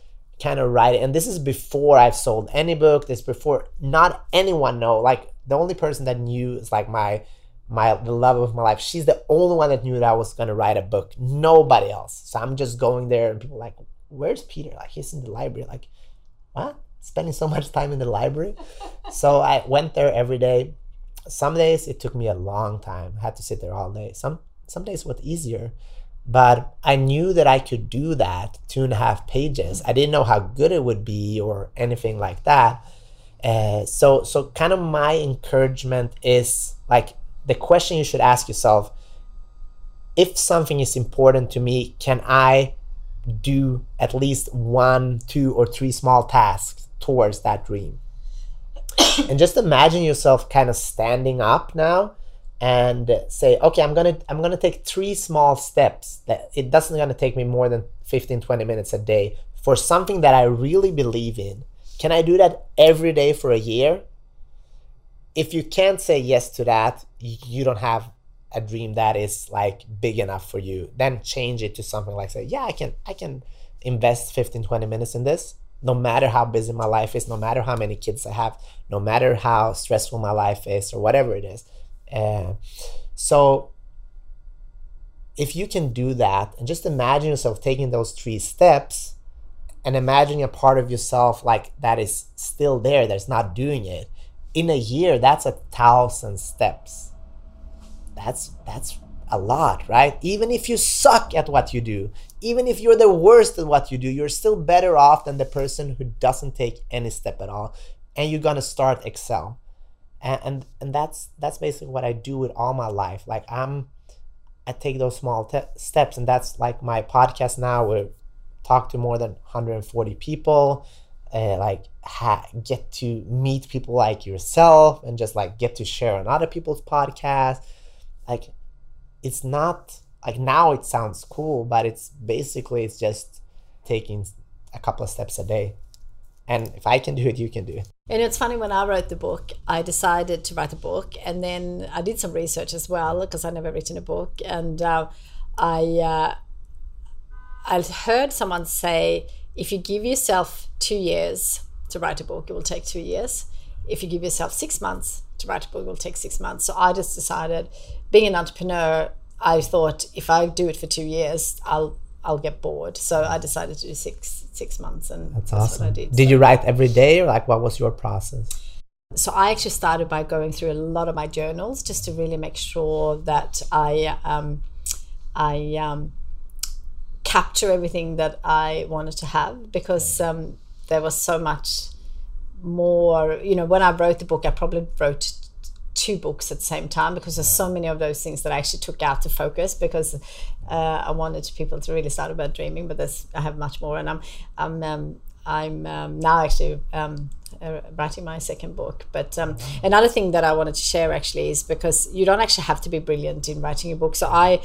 kind of writing. And this is before I've sold any book. This before not anyone know. Like the only person that knew is like the love of my life. She's the only one that knew that I was gonna write a book. Nobody else. So I'm just going there, and people are like, where's Peter? Like, he's in the library. Like, what? Spending so much time in the library? So I went there every day. Some days it took me a long time. I had to sit there all day. Some days it was easier, but I knew that I could do that 2.5 pages. I didn't know how good it would be or anything like that. So kind of my encouragement is like, the question you should ask yourself, if something is important to me, can I do at least 1, 2, or 3 small tasks towards that dream? And just imagine yourself kind of standing up now and say, okay, I'm gonna take 3 small steps. That it doesn't gonna take me more than 15-20 minutes a day for something that I really believe in. Can I do that every day for a year? If you can't say yes to that, you don't have a dream that is like big enough for you. Then change it to something like, say, yeah, I can invest 15-20 minutes in this, no matter how busy my life is, no matter how many kids I have, no matter how stressful my life is, or whatever it is. So if you can do that, and just imagine yourself taking those 3 steps, and imagine a part of yourself like that is still there, that's not doing it. In a year, that's 1,000 steps. That's a lot, right? Even if you suck at what you do, even if you're the worst at what you do, you're still better off than the person who doesn't take any step at all. And you're gonna start Excel. And that's basically what I do with all my life. Like I take those small steps, and that's like my podcast now. We talk to more than 140 people. Get to meet people like yourself, and just like get to share on other people's podcasts. Like, it's not like, now it sounds cool, but it's just taking a couple of steps a day. And if I can do it, you can do it. And it's funny, when I wrote the book, I decided to write a book, and then I did some research as well, because I'd never written a book. And I heard someone say, if you give yourself 2 years to write a book, it will take 2 years. If you give yourself 6 months to write a book, it will take 6 months. So I just decided, being an entrepreneur, I thought if I do it for 2 years, I'll get bored. So I decided to do six months, and that's awesome. What I did. Did you write every day, or like what was your process? So I actually started by going through a lot of my journals, just to really make sure that I capture everything that I wanted to have, because there was so much more. When I wrote the book, I probably wrote 2 books at the same time, because there's so many of those things that I actually took out to focus, because I wanted people to really start about dreaming. But I have much more, and I'm now actually writing my second book. But another thing that I wanted to share actually is, because you don't actually have to be brilliant in writing a book. So I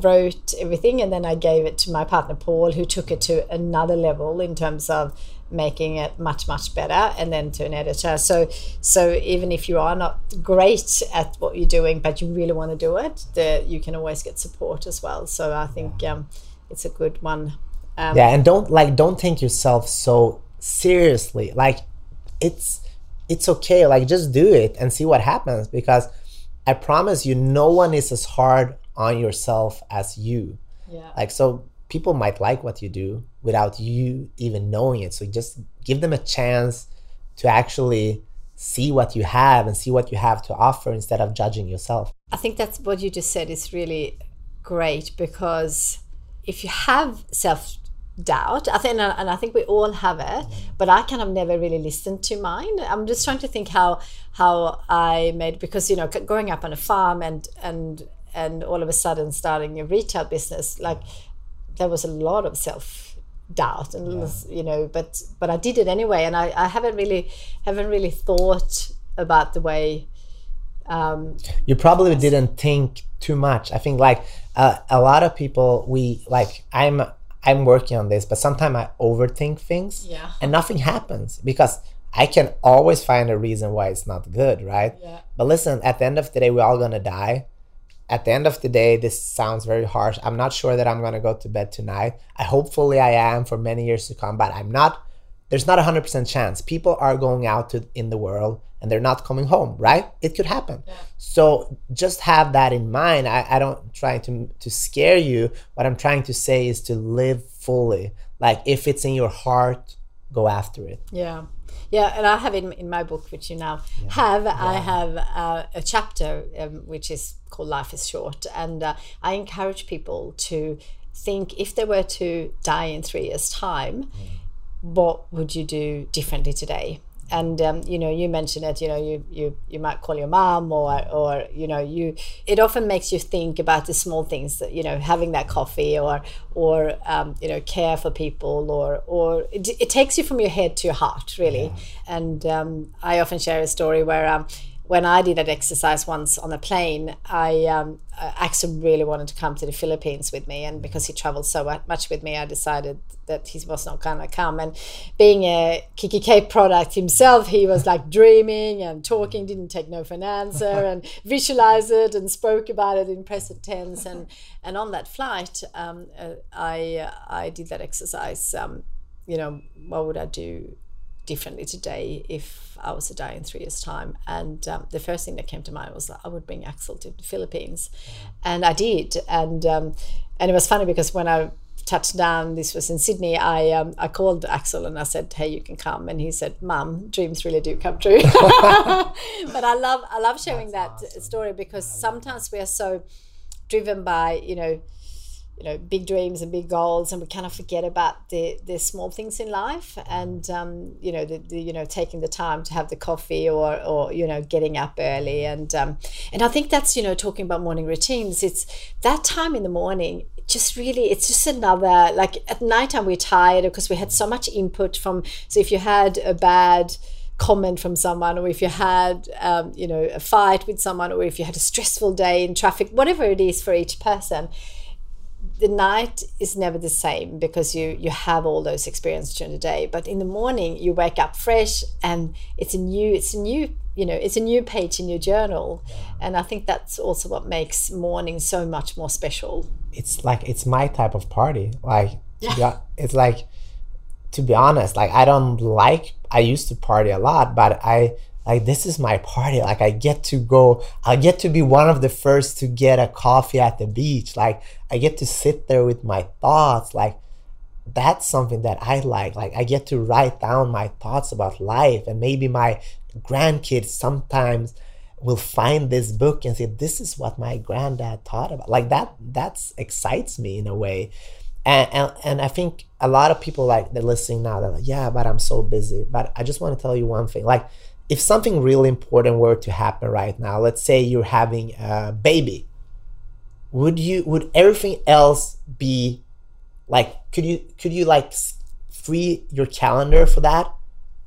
wrote everything, and then I gave it to my partner Paul, who took it to another level in terms of making it much better, and then to an editor. So even if you are not great at what you're doing, but you really want to do it, you can always get support as well. So I think it's a good one. And don't take yourself so seriously. Like, it's okay. Like, just do it and see what happens, because I promise you, no one is as hard on yourself as you. Yeah. Like, so people might like what you do without you even knowing it. So just give them a chance to actually see what you have and see what you have to offer, instead of judging yourself. I think that's what you just said is really great, because if you have self doubt. I think we all have it, but I kind of never really listened to mine. I'm just trying to think how I made, because, you know, growing up on a farm and all of a sudden starting a retail business, like there was a lot of self-doubt and you know, but I did it anyway, and I haven't really thought about the way. You probably didn't think too much. I think like a lot of people, we like, I'm working on this, but sometimes I overthink things and nothing happens because I can always find a reason why it's not good, right? Yeah. But listen, at the end of the day, we're all gonna die. At the end of the day, this sounds very harsh. I'm not sure that I'm gonna go to bed tonight. Hopefully I am for many years to come, but I'm not. There's not 100% chance. People are going out in the world and they're not coming home, right? It could happen. Yeah. So just have that in mind. I don't try to scare you. What I'm trying to say is to live fully. Like if it's in your heart, go after it. Yeah. Yeah, and I have in my book, which you now have, I have a chapter which is called Life is Short. And I encourage people to think, if they were to die in 3 years' time, what would you do differently today? And you know, you mentioned it. You know, you might call your mom, or you know, it often makes you think about the small things that, you know, having that coffee, or you know, care for people, or it takes you from your head to your heart, really. Yeah. And I often share a story where when I did that exercise once on a plane, Axel really wanted to come to the Philippines with me, and because he traveled so much with me, I decided that he was not going to come. And being a Kikki.K product himself, he was like dreaming and talking, didn't take no for an answer, and visualized it and spoke about it in present tense. And on that flight, I did that exercise. You know, what would I do differently today if I was to die in 3 years' time? And the first thing that came to mind was that I would bring Axel to the Philippines, and I did. And it was funny because when I touched down, this was in Sydney, I called Axel and I said, "Hey, you can come," and he said, "Mum, dreams really do come true." But I love sharing that story, because sometimes we are so driven by you know, big dreams and big goals, and we kind of forget about the small things in life. And you know, the taking the time to have the coffee, or you know, getting up early. And I think that's, you know, talking about morning routines, it's that time in the morning. Just really, it's just another, like at nighttime we're tired because we had so much input from. So if you had a bad comment from someone, or if you had you know, a fight with someone, or if you had a stressful day in traffic, whatever it is for each person. The night is never the same because you have all those experiences during the day, but in the morning you wake up fresh, and it's a new you know, it's a new page in your journal. And I think that's also what makes morning so much more special. It's like, it's my type of party. Like it's like, to be honest, like I used to party a lot, but I this is my party. Like I get to be one of the first to get a coffee at the beach. Like I get to sit there with my thoughts. Like that's something that I like. Like I get to write down my thoughts about life, and maybe my grandkids sometimes will find this book and say, "This is what my granddad thought about." Like that excites me in a way. And I think a lot of people, like, they're listening now, they're like, "Yeah, but I'm so busy." But I just want to tell you one thing. Like, if something really important were to happen right now, let's say you're having a baby, would everything else be like, could you like free your calendar for that?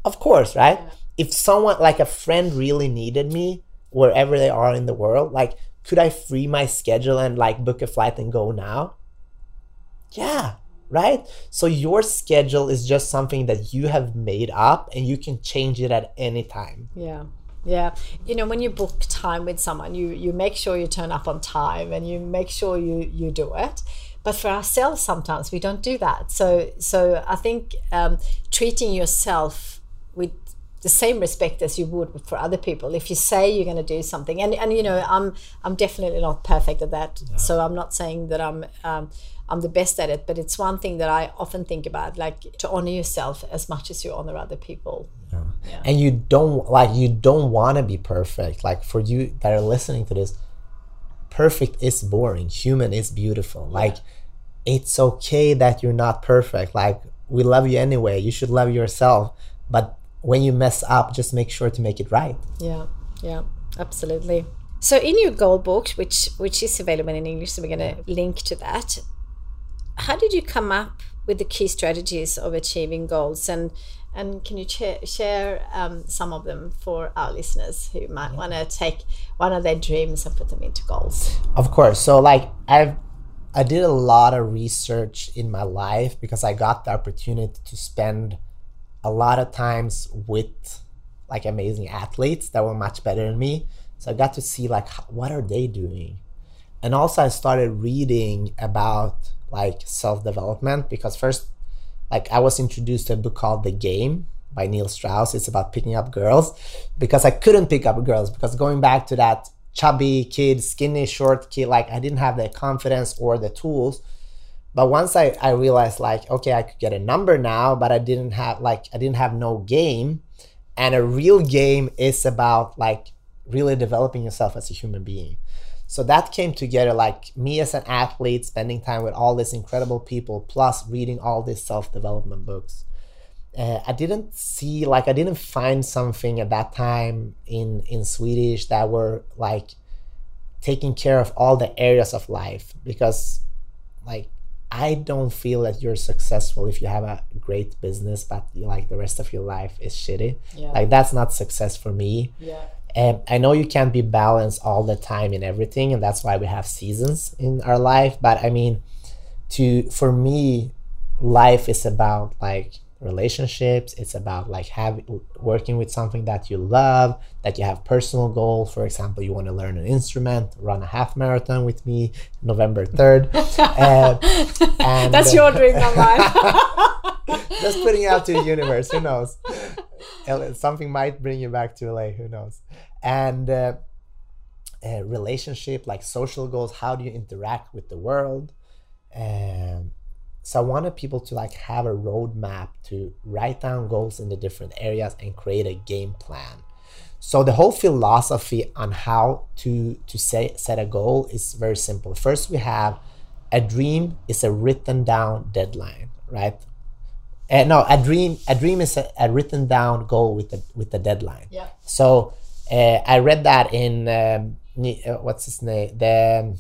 Of course, right? Yeah. If someone, like a friend, really needed me wherever they are in the world, like, could I free my schedule and like book a flight and go now? Yeah. Right? So your schedule is just something that you have made up, and you can change it at any time. Yeah. Yeah. You know, when you book time with someone, you make sure you turn up on time, and you make sure you do it. But for ourselves, sometimes we don't do that. So I think treating yourself with the same respect as you would for other people. If you say you're going to do something, and you know, I'm definitely not perfect at that. No. So I'm not saying that I'm the best at it, but it's one thing that I often think about, like to honor yourself as much as you honor other people. Yeah. Yeah. And you don't want to be perfect. Like, for you that are listening to this, perfect is boring. Human is beautiful. Like it's okay that you're not perfect. Like, we love you anyway. You should love yourself. But when you mess up, just make sure to make it right. Yeah, yeah, absolutely. So in your goal book, which is available in English, so we're going to link to that, how did you come up with the key strategies of achieving goals? And can you share some of them for our listeners who might want to take one of their dreams and put them into goals? Of course. So like I did a lot of research in my life because I got the opportunity to spend a lot of times with like amazing athletes that were much better than me. So I got to see like, what are they doing? And also I started reading about like self-development, because first, like, I was introduced to a book called The Game by Neil Strauss. It's about picking up girls, because I couldn't pick up girls, because going back to that chubby kid, skinny, short kid, like I didn't have the confidence or the tools. But once I realized like, okay, I could get a number now, but I didn't have no game. And a real game is about like really developing yourself as a human being. So that came together, like me as an athlete, spending time with all these incredible people, plus reading all these self-development books. I didn't find something at that time in Swedish that were like taking care of all the areas of life, because like, I don't feel that you're successful if you have a great business, but like the rest of your life is shitty. Yeah. Like that's not success for me. Yeah. And I know you can't be balanced all the time in everything, and that's why we have seasons in our life. But I mean, for me, life is about like relationships. It's about like working with something that you love, that you have personal goals. For example, you want to learn an instrument, run a half marathon with me, November 3rd. And that's your dream, not mine. Just putting it out to the universe. Who knows? Something might bring you back to LA, who knows? And a relationship, like social goals, how do you interact with the world? So I wanted people to like have a roadmap to write down goals in the different areas and create a game plan. So the whole philosophy on how to set a goal is very simple. First, we have a dream is a written down deadline, right? A dream is a written down goal with the deadline. Yeah. So I read that in what's his name, the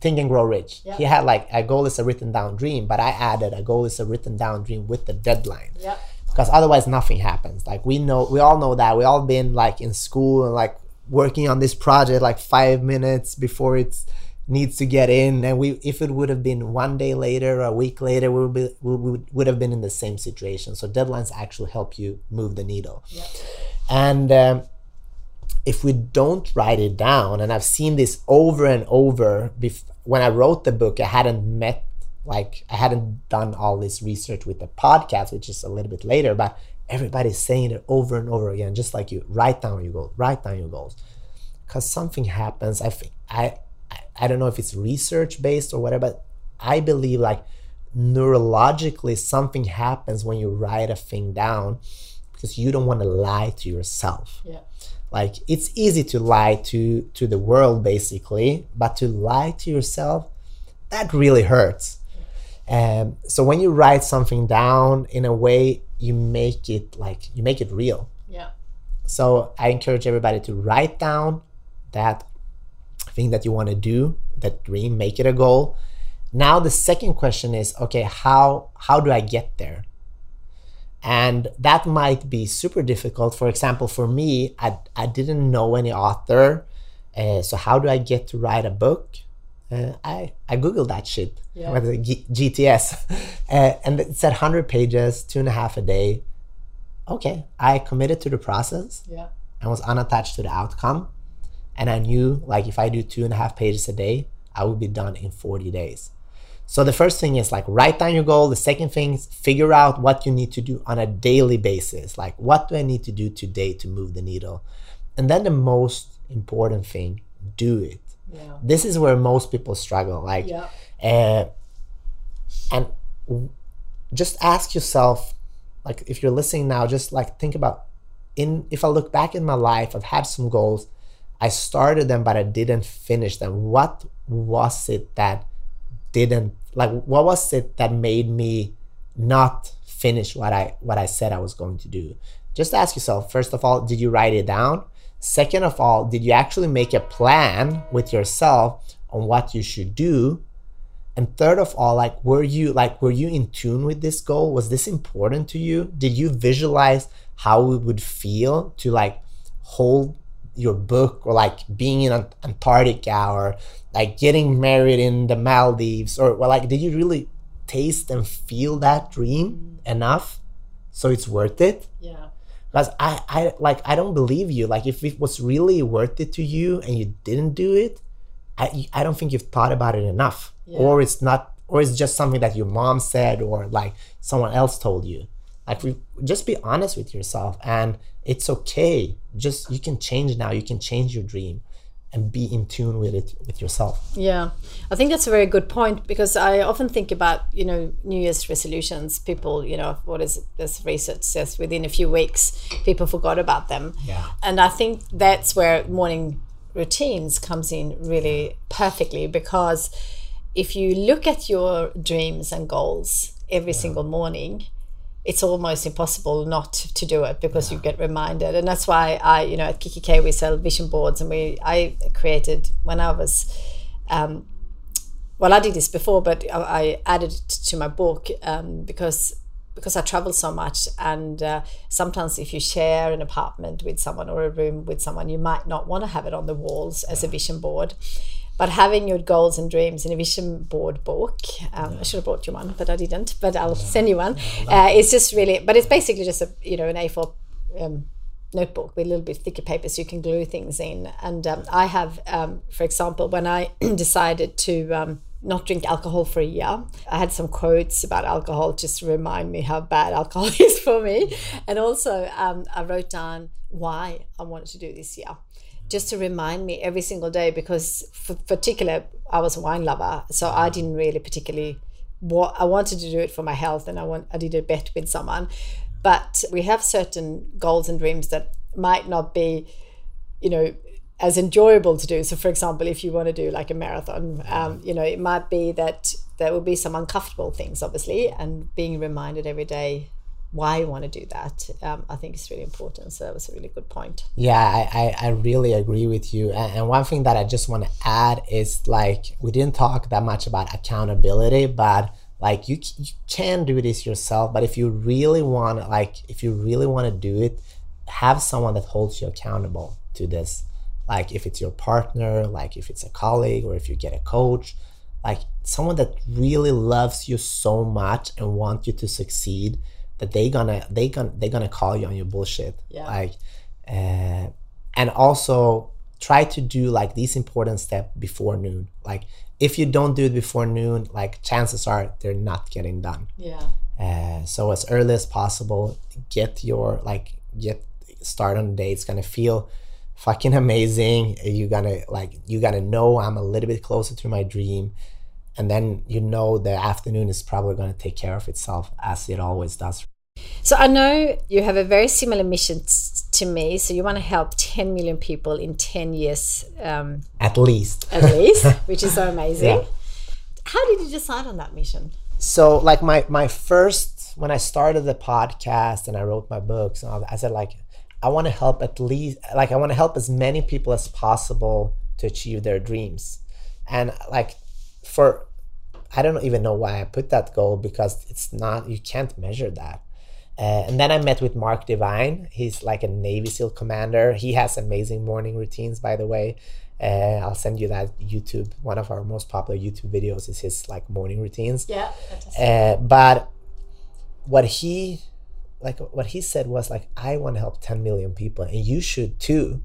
Think and Grow Rich. Yeah. He had like a goal is a written down dream, but I added a goal is a written down dream with the deadline. Yeah. Because otherwise nothing happens. Like we all know that we all been like in school and like working on this project like 5 minutes before it's needs to get in, and if it would have been one day later or a week later, we would have been in the same situation. So deadlines actually help you move the needle. Yep. And if we don't write it down, and I've seen this over and over, when I wrote the book, I hadn't done all this research with the podcast, which is a little bit later, but everybody's saying it over and over again, just like you, write down your goals. Because something happens, I don't know if it's research based or whatever, but I believe like neurologically something happens when you write a thing down, because you don't want to lie to yourself. Yeah. Like it's easy to lie to the world basically, but to lie to yourself, that really hurts. Yeah. So when you write something down, in a way you make it real. Yeah. So I encourage everybody to write down that thing that you want to do, that dream, make it a goal. Now the second question is, okay, how do I get there? And that might be super difficult. For example, for me, I didn't know any author. So how do I get to write a book? I Googled that shit. Yeah. GTS. And it said 100 pages, 2.5 a day. Okay, I committed to the process. Yeah. I was unattached to the outcome. And I knew like if I do 2.5 pages a day, I will be done in 40 days. So the first thing is like write down your goal. The second thing is figure out what you need to do on a daily basis. Like what do I need to do today to move the needle? And then the most important thing, do it. Yeah. This is where most people struggle. Like, yeah. And just ask yourself, like if you're listening now, just like think about if I look back in my life, I've had some goals. I started them, but I didn't finish them. What was it that didn't like what was it that made me not finish what I said I was going to do? Just ask yourself, first of all, did you write it down? Second of all, did you actually make a plan with yourself on what you should do? And third of all, were you in tune with this goal? Was this important to you? Did you visualize how it would feel to hold your book, or being in Antarctica, or getting married in the Maldives, or did you really taste and feel that dream enough so it's worth it? Yeah. Because I don't believe you. If it was really worth it to you and you didn't do it, I don't think you've thought about it enough. Yeah. Or it's not, or it's just something that your mom said, or someone else told you. Just be honest with yourself, and it's okay. Just, you can change now. You can change your dream and be in tune with it, with yourself. Yeah, I think that's a very good point, because I often think about, New Year's resolutions. People, what is it? This research says within a few weeks, people forgot about them. Yeah. And I think that's where morning routines comes in really perfectly, because if you look at your dreams and goals every single morning, it's almost impossible not to do it, because you get reminded. And that's why I, at Kikki.K we sell vision boards, and I created when I was, I did this before, but I added it to my book because I travel so much, and sometimes if you share an apartment with someone or a room with someone, you might not want to have it on the walls as a vision board. But having your goals and dreams in a vision board book, I should have brought you one, but I didn't. But I'll send you one. It's just really, but it's basically just a an A4 notebook with a little bit thicker paper, so you can glue things in. And I have, for example, when I decided to not drink alcohol for a year, I had some quotes about alcohol just to remind me how bad alcohol is for me. And also, I wrote down why I wanted to do this year, just to remind me every single day, because for particular, I was a wine lover, so I didn't really particularly, I wanted to do it for my health, and I did a bet with someone. But we have certain goals and dreams that might not be, as enjoyable to do. So for example, if you want to do a marathon, it might be that there will be some uncomfortable things, obviously, and being reminded every day why you want to do that, I think it's really important. So that was a really good point. Yeah, I really agree with you. And one thing that I just want to add is we didn't talk that much about accountability, but you can do this yourself. But if you really want to, do it, have someone that holds you accountable to this. If it's your partner, if it's a colleague, or if you get a coach, someone that really loves you so much and wants you to succeed, that they're gonna call you on your bullshit. Yeah. And also try to do these important steps before noon. If you don't do it before noon, chances are they're not getting done. Yeah. So as early as possible, get your start on the day. It's gonna feel fucking amazing. You're gonna know I'm a little bit closer to my dream. And then the afternoon is probably going to take care of itself, as it always does. So I know you have a very similar mission to me. So you want to help 10 million people in 10 years. At least, which is so amazing. Yeah. How did you decide on that mission? So my first, when I started the podcast and I wrote my books, I said I want to help at least, I want to help as many people as possible to achieve their dreams. And I don't even know why I put that goal, because it's not, you can't measure that. And then I met with Mark Divine. He's a Navy SEAL commander. He has amazing morning routines, by the way. I'll send you that YouTube. One of our most popular YouTube videos is his morning routines. Yeah. But what he said was I want to help 10 million people, and you should too.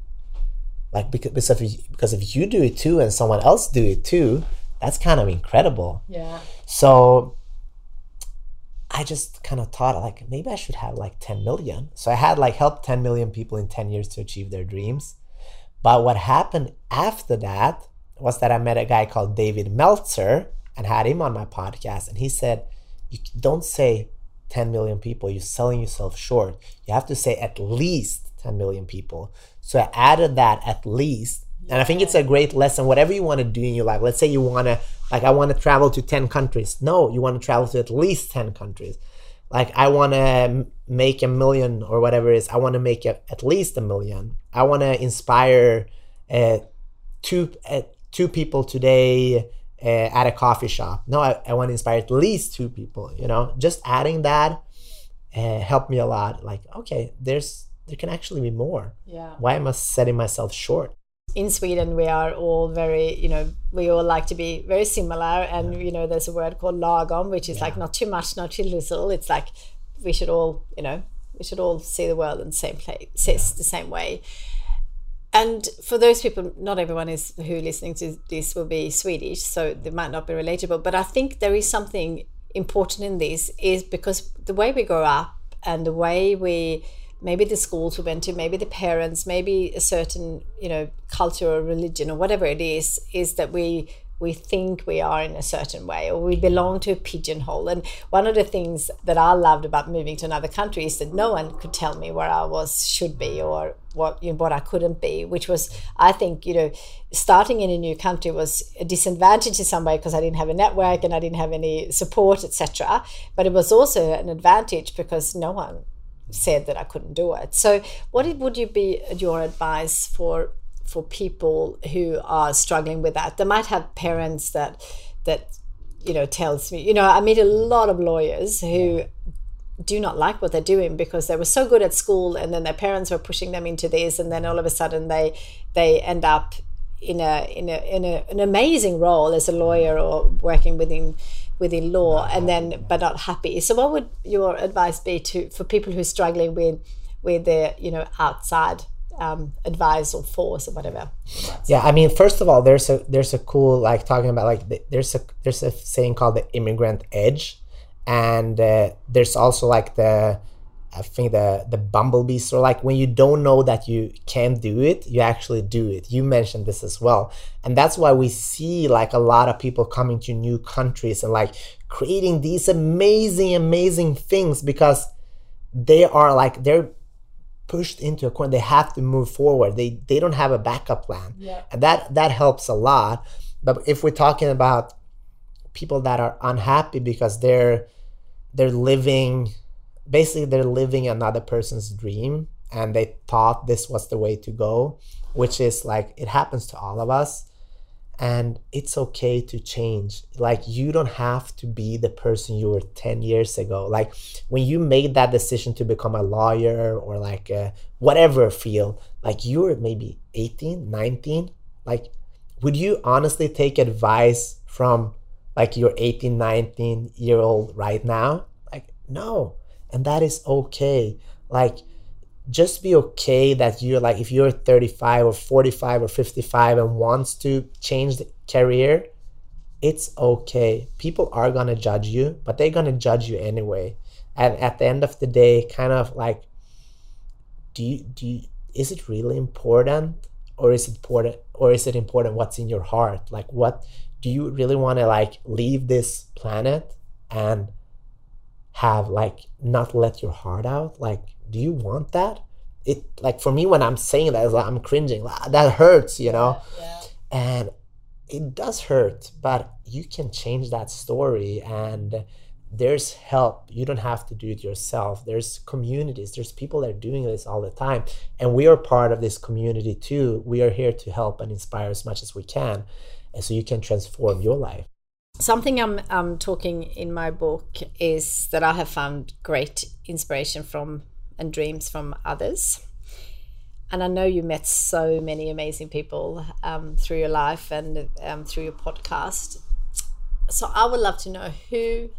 Because if you do it too, and someone else do it too, that's kind of incredible. Yeah. So I just kind of thought maybe I should have 10 million. So I had helped 10 million people in 10 years to achieve their dreams. But what happened after that was that I met a guy called David Meltzer and had him on my podcast. And he said, you don't say 10 million people, you're selling yourself short. You have to say at least 10 million people. So I added that at least, And I think it's a great lesson, whatever you want to do in your life. Let's say you want to, like, I want to travel to 10 countries. No, you want to travel to at least 10 countries. Like, I want to make 1 million or whatever it is. I want to make at least 1 million. I want to inspire two people today at a coffee shop. No, I want to inspire at least two people, you know? Just adding that helped me a lot. Like, okay, there can actually be more. Yeah. Why am I setting myself short? In Sweden, we are all very, you know, we all like to be very similar. And, you know, there's a word called lagom, which is like not too much, not too little. It's like we should all, you know, we should all see the world in the same place, the same way. And for those people, not everyone is who listening to this will be Swedish, so they might not be relatable. But I think there is something important in this, is because the way we grow up and the way we... maybe the schools we went to, maybe the parents, maybe a certain, you know, culture or religion or whatever it is that we think we are in a certain way, or we belong to a pigeonhole. And one of the things that I loved about moving to another country is that no one could tell me where I was, should be, or what, you know, what I couldn't be, which was, I think, you know, starting in a new country was a disadvantage in some way because I didn't have a network and I didn't have any support, etc. But it was also an advantage because no one said that I couldn't do it. So what would you be your advice for people who are struggling with that? They might have parents that you know tells me, you know, I meet a lot of lawyers who do not like what they're doing because they were so good at school and then their parents were pushing them into this, and then all of a sudden they end up in an amazing role as a lawyer or working within law, and then but not happy. So what would your advice be for people who are struggling with their, you know, outside advice or force or whatever? Yeah, I mean, first of all, there's a cool, like, talking about, like, there's a saying called the immigrant edge, and there's also like the bumblebees, or like when you don't know that you can do it, you actually do it. You mentioned this as well. And that's why we see like a lot of people coming to new countries and like creating these amazing, amazing things, because they are like, they're pushed into a corner. They have to move forward. They don't have a backup plan. Yeah. And that helps a lot. But if we're talking about people that are unhappy because they're living... basically, they're living another person's dream, and they thought this was the way to go, which is like, it happens to all of us, and it's okay to change. Like, you don't have to be the person you were 10 years ago. Like, when you made that decision to become a lawyer or like whatever field, like, you were maybe 18, 19. Like, would you honestly take advice from like your 18, 19-year-old right now? Like, no. And that is okay. Like, just be okay that you're like, if you're 35 or 45 or 55 and wants to change the career, it's okay. People are gonna judge you, but they're gonna judge you anyway. And at the end of the day, kind of like, is it really important, or is it important what's in your heart? Like, what do you really want to, like, leave this planet and have, like, not let your heart out? Like, do you want that? It, like, for me, when I'm saying that, like, I'm cringing, like, that hurts, you know. Yeah. And it does hurt, but you can change that story, and there's help. You don't have to do it yourself. There's communities, there's people that are doing this all the time, and we are part of this community too. We are here to help and inspire as much as we can, and so you can transform your life. Something I'm talking in my book is that I have found great inspiration from and dreams from others. And I know you met so many amazing people through your life and through your podcast. So I would love to know who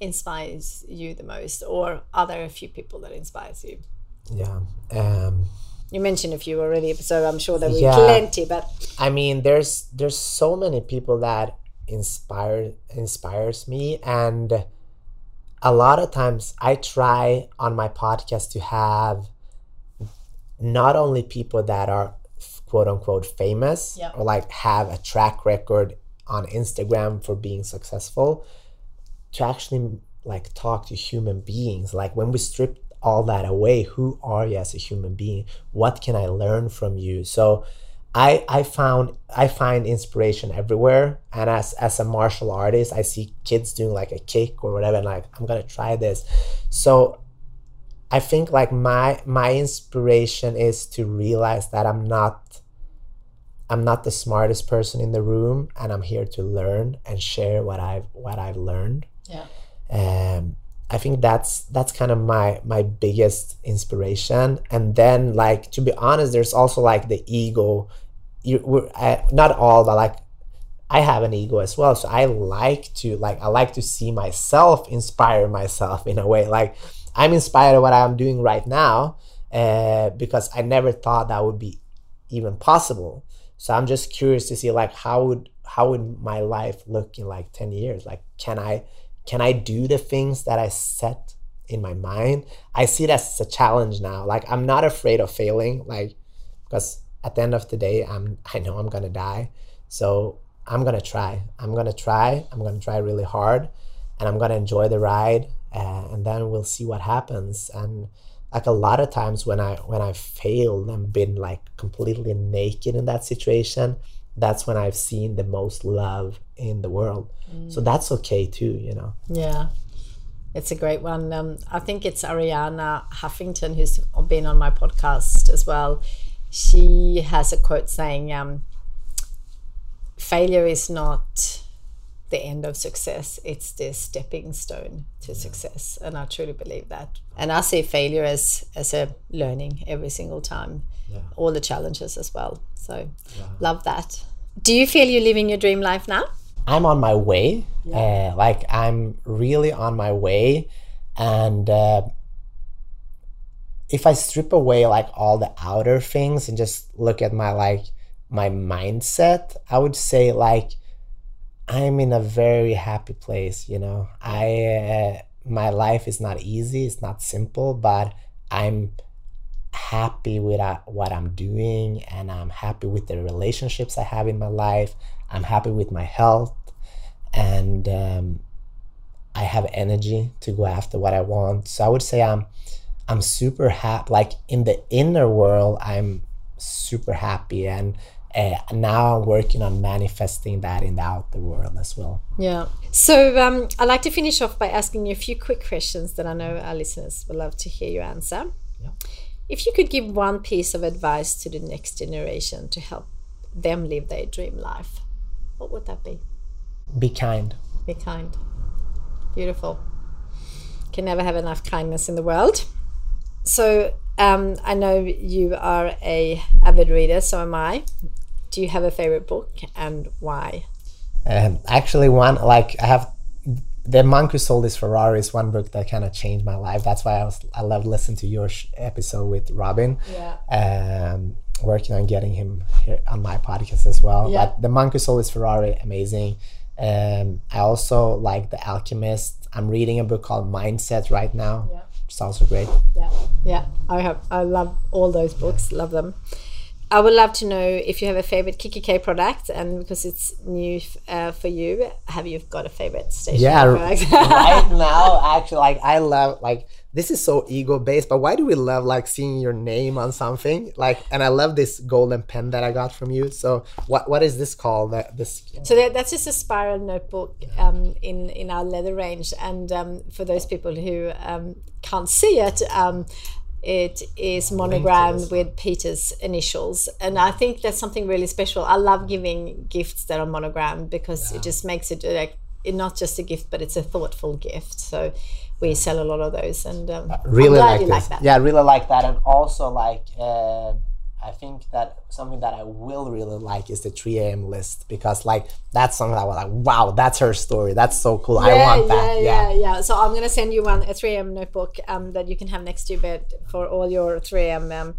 inspires you the most, or are there a few people that inspires you? Yeah. You mentioned a few already, so I'm sure there were plenty. But I mean, there's so many people that inspires me, and a lot of times I try on my podcast to have not only people that are quote unquote famous, yep, or like have a track record on Instagram for being successful, to actually like talk to human beings. Like, when we strip all that away, who are you as a human being? What can I learn from you? So I find inspiration everywhere, and as a martial artist, I see kids doing like a kick or whatever, and like, I'm gonna try this. So I think like my inspiration is to realize that I'm not the smartest person in the room, and I'm here to learn and share what I've learned. Yeah. I think that's kind of my biggest inspiration. And then, like, to be honest, there's also like the ego. Not all, but like I have an ego as well. So I like to see myself, inspire myself in a way. Like, I'm inspired by what I'm doing right now because I never thought that would be even possible. So I'm just curious to see like how would my life look in like 10 years? Like, can I do the things that I set in my mind? I see that as a challenge now. Like, I'm not afraid of failing, like, because at the end of the day, I know I'm gonna die. So I'm gonna try. I'm gonna try really hard, and I'm gonna enjoy the ride, and then we'll see what happens. And like, a lot of times when I failed and been like completely naked in that situation, that's when I've seen the most love in the world. So that's okay too, you know. Yeah, it's a great one. I think it's Ariana Huffington who's been on my podcast as well. She has a quote saying, failure is not the end of success, it's the stepping stone to success. And I truly believe that. And I see failure as a learning every single time, all the challenges as well. So love that. Do you feel you're living your dream life now? I'm on my way. Yeah. I'm really on my way. And if I strip away like all the outer things and just look at my my mindset, I would say like I'm in a very happy place, you know. My life is not easy, it's not simple, but I'm happy with what I'm doing, and I'm happy with the relationships I have in my life. I'm happy with my health, and I have energy to go after what I want. So I would say I'm super happy. Like, in the inner world, I'm super happy, and now I'm working on manifesting that in the outer world as well. Yeah. So I'd like to finish off by asking you a few quick questions that I know our listeners would love to hear your answer. Yeah. If you could give one piece of advice to the next generation to help them live their dream life, what would that be? Be kind. Be kind. Beautiful. Can never have enough kindness in the world. So I know you are an avid reader, so am I. Do you have a favorite book, and why? Actually, one, like, I have The Monk Who Sold His Ferrari is one book that kind of changed my life. That's why I love listening to your episode with Robin. Yeah. Working on getting him here on my podcast as well. Yeah. But The Monk Who Sold His Ferrari, amazing. I also like The Alchemist. I'm reading a book called Mindset right now. Yeah. Which is also great. Yeah. Yeah. I love all those books. Love them. I would love to know if you have a favorite Kikki.K product, and because it's new for you, have you got a favorite stationery product? Right now, actually, like, I love, like, this is so ego-based, but why do we love like seeing your name on something? Like, and I love this golden pen that I got from you. So what is this called? That's just a spiral notebook in our leather range. And for those people who can't see it, it is monogrammed with Peter's initials, and I think that's something really special. I love giving gifts that are monogrammed because it just makes it like not just a gift, but it's a thoughtful gift. So we sell a lot of those, and really like that. Yeah, I really like that, and also like I think that something that I will really like is the 3 a.m. list, because like that's something that I was like, wow, that's her story. That's so cool. Yeah, I want that. Yeah. So I'm gonna send you a 3 a.m. notebook that you can have next to your bed for all your 3 a.m.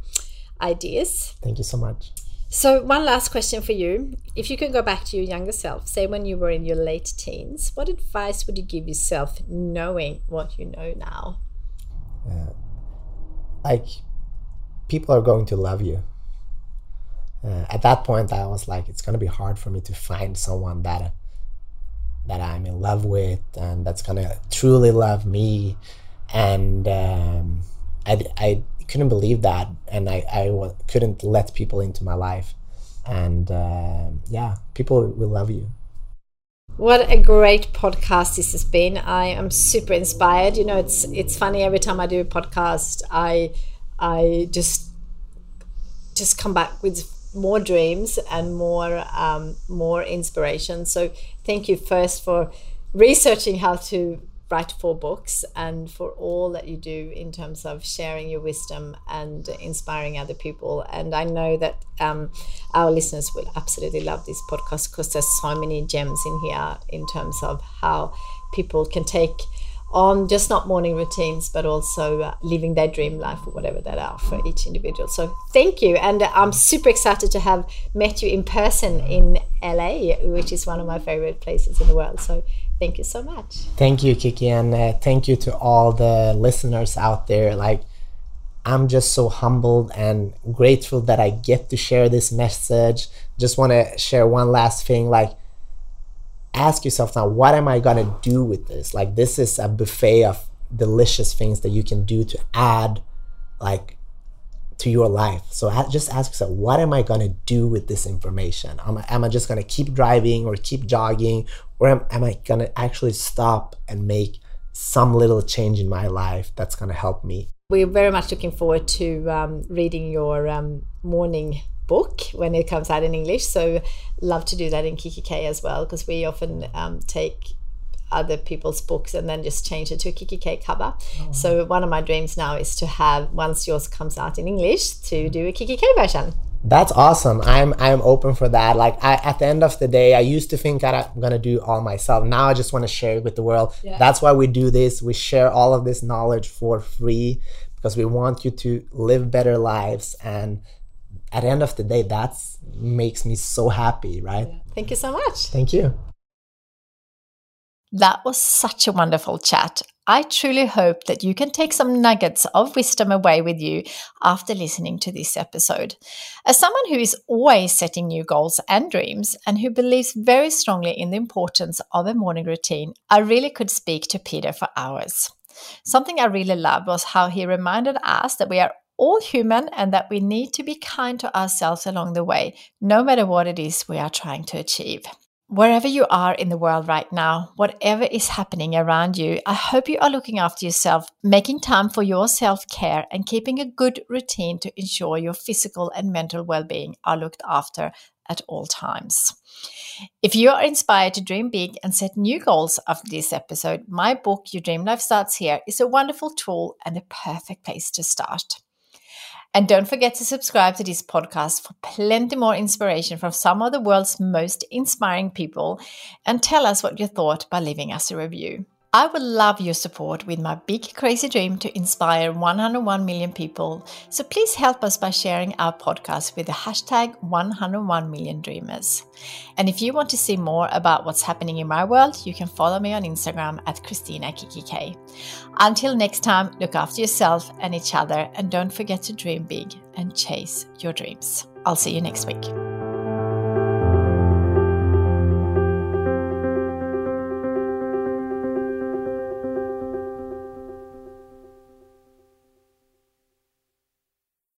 ideas. Thank you so much. So one last question for you: if you could go back to your younger self, say when you were in your late teens, what advice would you give yourself, knowing what you know now? People are going to love you. At that point, I was like, it's going to be hard for me to find someone that I'm in love with and that's going to truly love me. And I couldn't believe that. And I couldn't let people into my life. and yeah, people will love you. What a great podcast this has been. I am super inspired. You know, it's funny, every time I do a podcast, I just come back with more dreams and more inspiration. So thank you first for researching how to write 4 books and for all that you do in terms of sharing your wisdom and inspiring other people. And I know that our listeners will absolutely love this podcast, because there's so many gems in here in terms of how people can take on just not morning routines, but also living their dream life, or whatever that are for each individual. So thank you. And I'm super excited to have met you in person in LA, which is one of my favorite places in the world. So thank you so much. Thank you, Kikki. And thank you to all the listeners out there. Like, I'm just so humbled and grateful that I get to share this message. Just want to share one last thing. Like, ask yourself now, what am I gonna do with this? Like, this is a buffet of delicious things that you can do to add, like, to your life. So just ask yourself, what am I gonna do with this information? Am I just gonna keep driving or keep jogging, or am I gonna actually stop and make some little change in my life that's gonna help me? We're very much looking forward to reading your morning book when it comes out in English. So love to do that in Kikki.K as well, because we often take other people's books and then just change it to a Kikki.K cover. Oh. So one of my dreams now is to have, once yours comes out in English, to do a Kikki.K version. That's awesome. I'm open for that. Like, at the end of the day, I used to think that I'm going to do all myself. Now I just want to share it with the world. Yeah. That's why we do this. We share all of this knowledge for free, because we want you to live better lives. And at the end of the day, that makes me so happy, right? Yeah. Thank you so much. Thank you. That was such a wonderful chat. I truly hope that you can take some nuggets of wisdom away with you after listening to this episode. As someone who is always setting new goals and dreams, and who believes very strongly in the importance of a morning routine, I really could speak to Peter for hours. Something I really loved was how he reminded us that we are all human and that we need to be kind to ourselves along the way, no matter what it is we are trying to achieve. Wherever you are in the world right now, whatever is happening around you, I hope you are looking after yourself, making time for your self-care, and keeping a good routine to ensure your physical and mental well-being are looked after at all times. If you are inspired to dream big and set new goals after this episode, my book, Your Dream Life Starts Here, is a wonderful tool and a perfect place to start. And don't forget to subscribe to this podcast for plenty more inspiration from some of the world's most inspiring people, and tell us what you thought by leaving us a review. I would love your support with my big crazy dream to inspire 101 million people. So please help us by sharing our podcast with the hashtag 101 million dreamers. And if you want to see more about what's happening in my world, you can follow me on Instagram at Kristina Kikki.K. Until next time, look after yourself and each other, and don't forget to dream big and chase your dreams. I'll see you next week.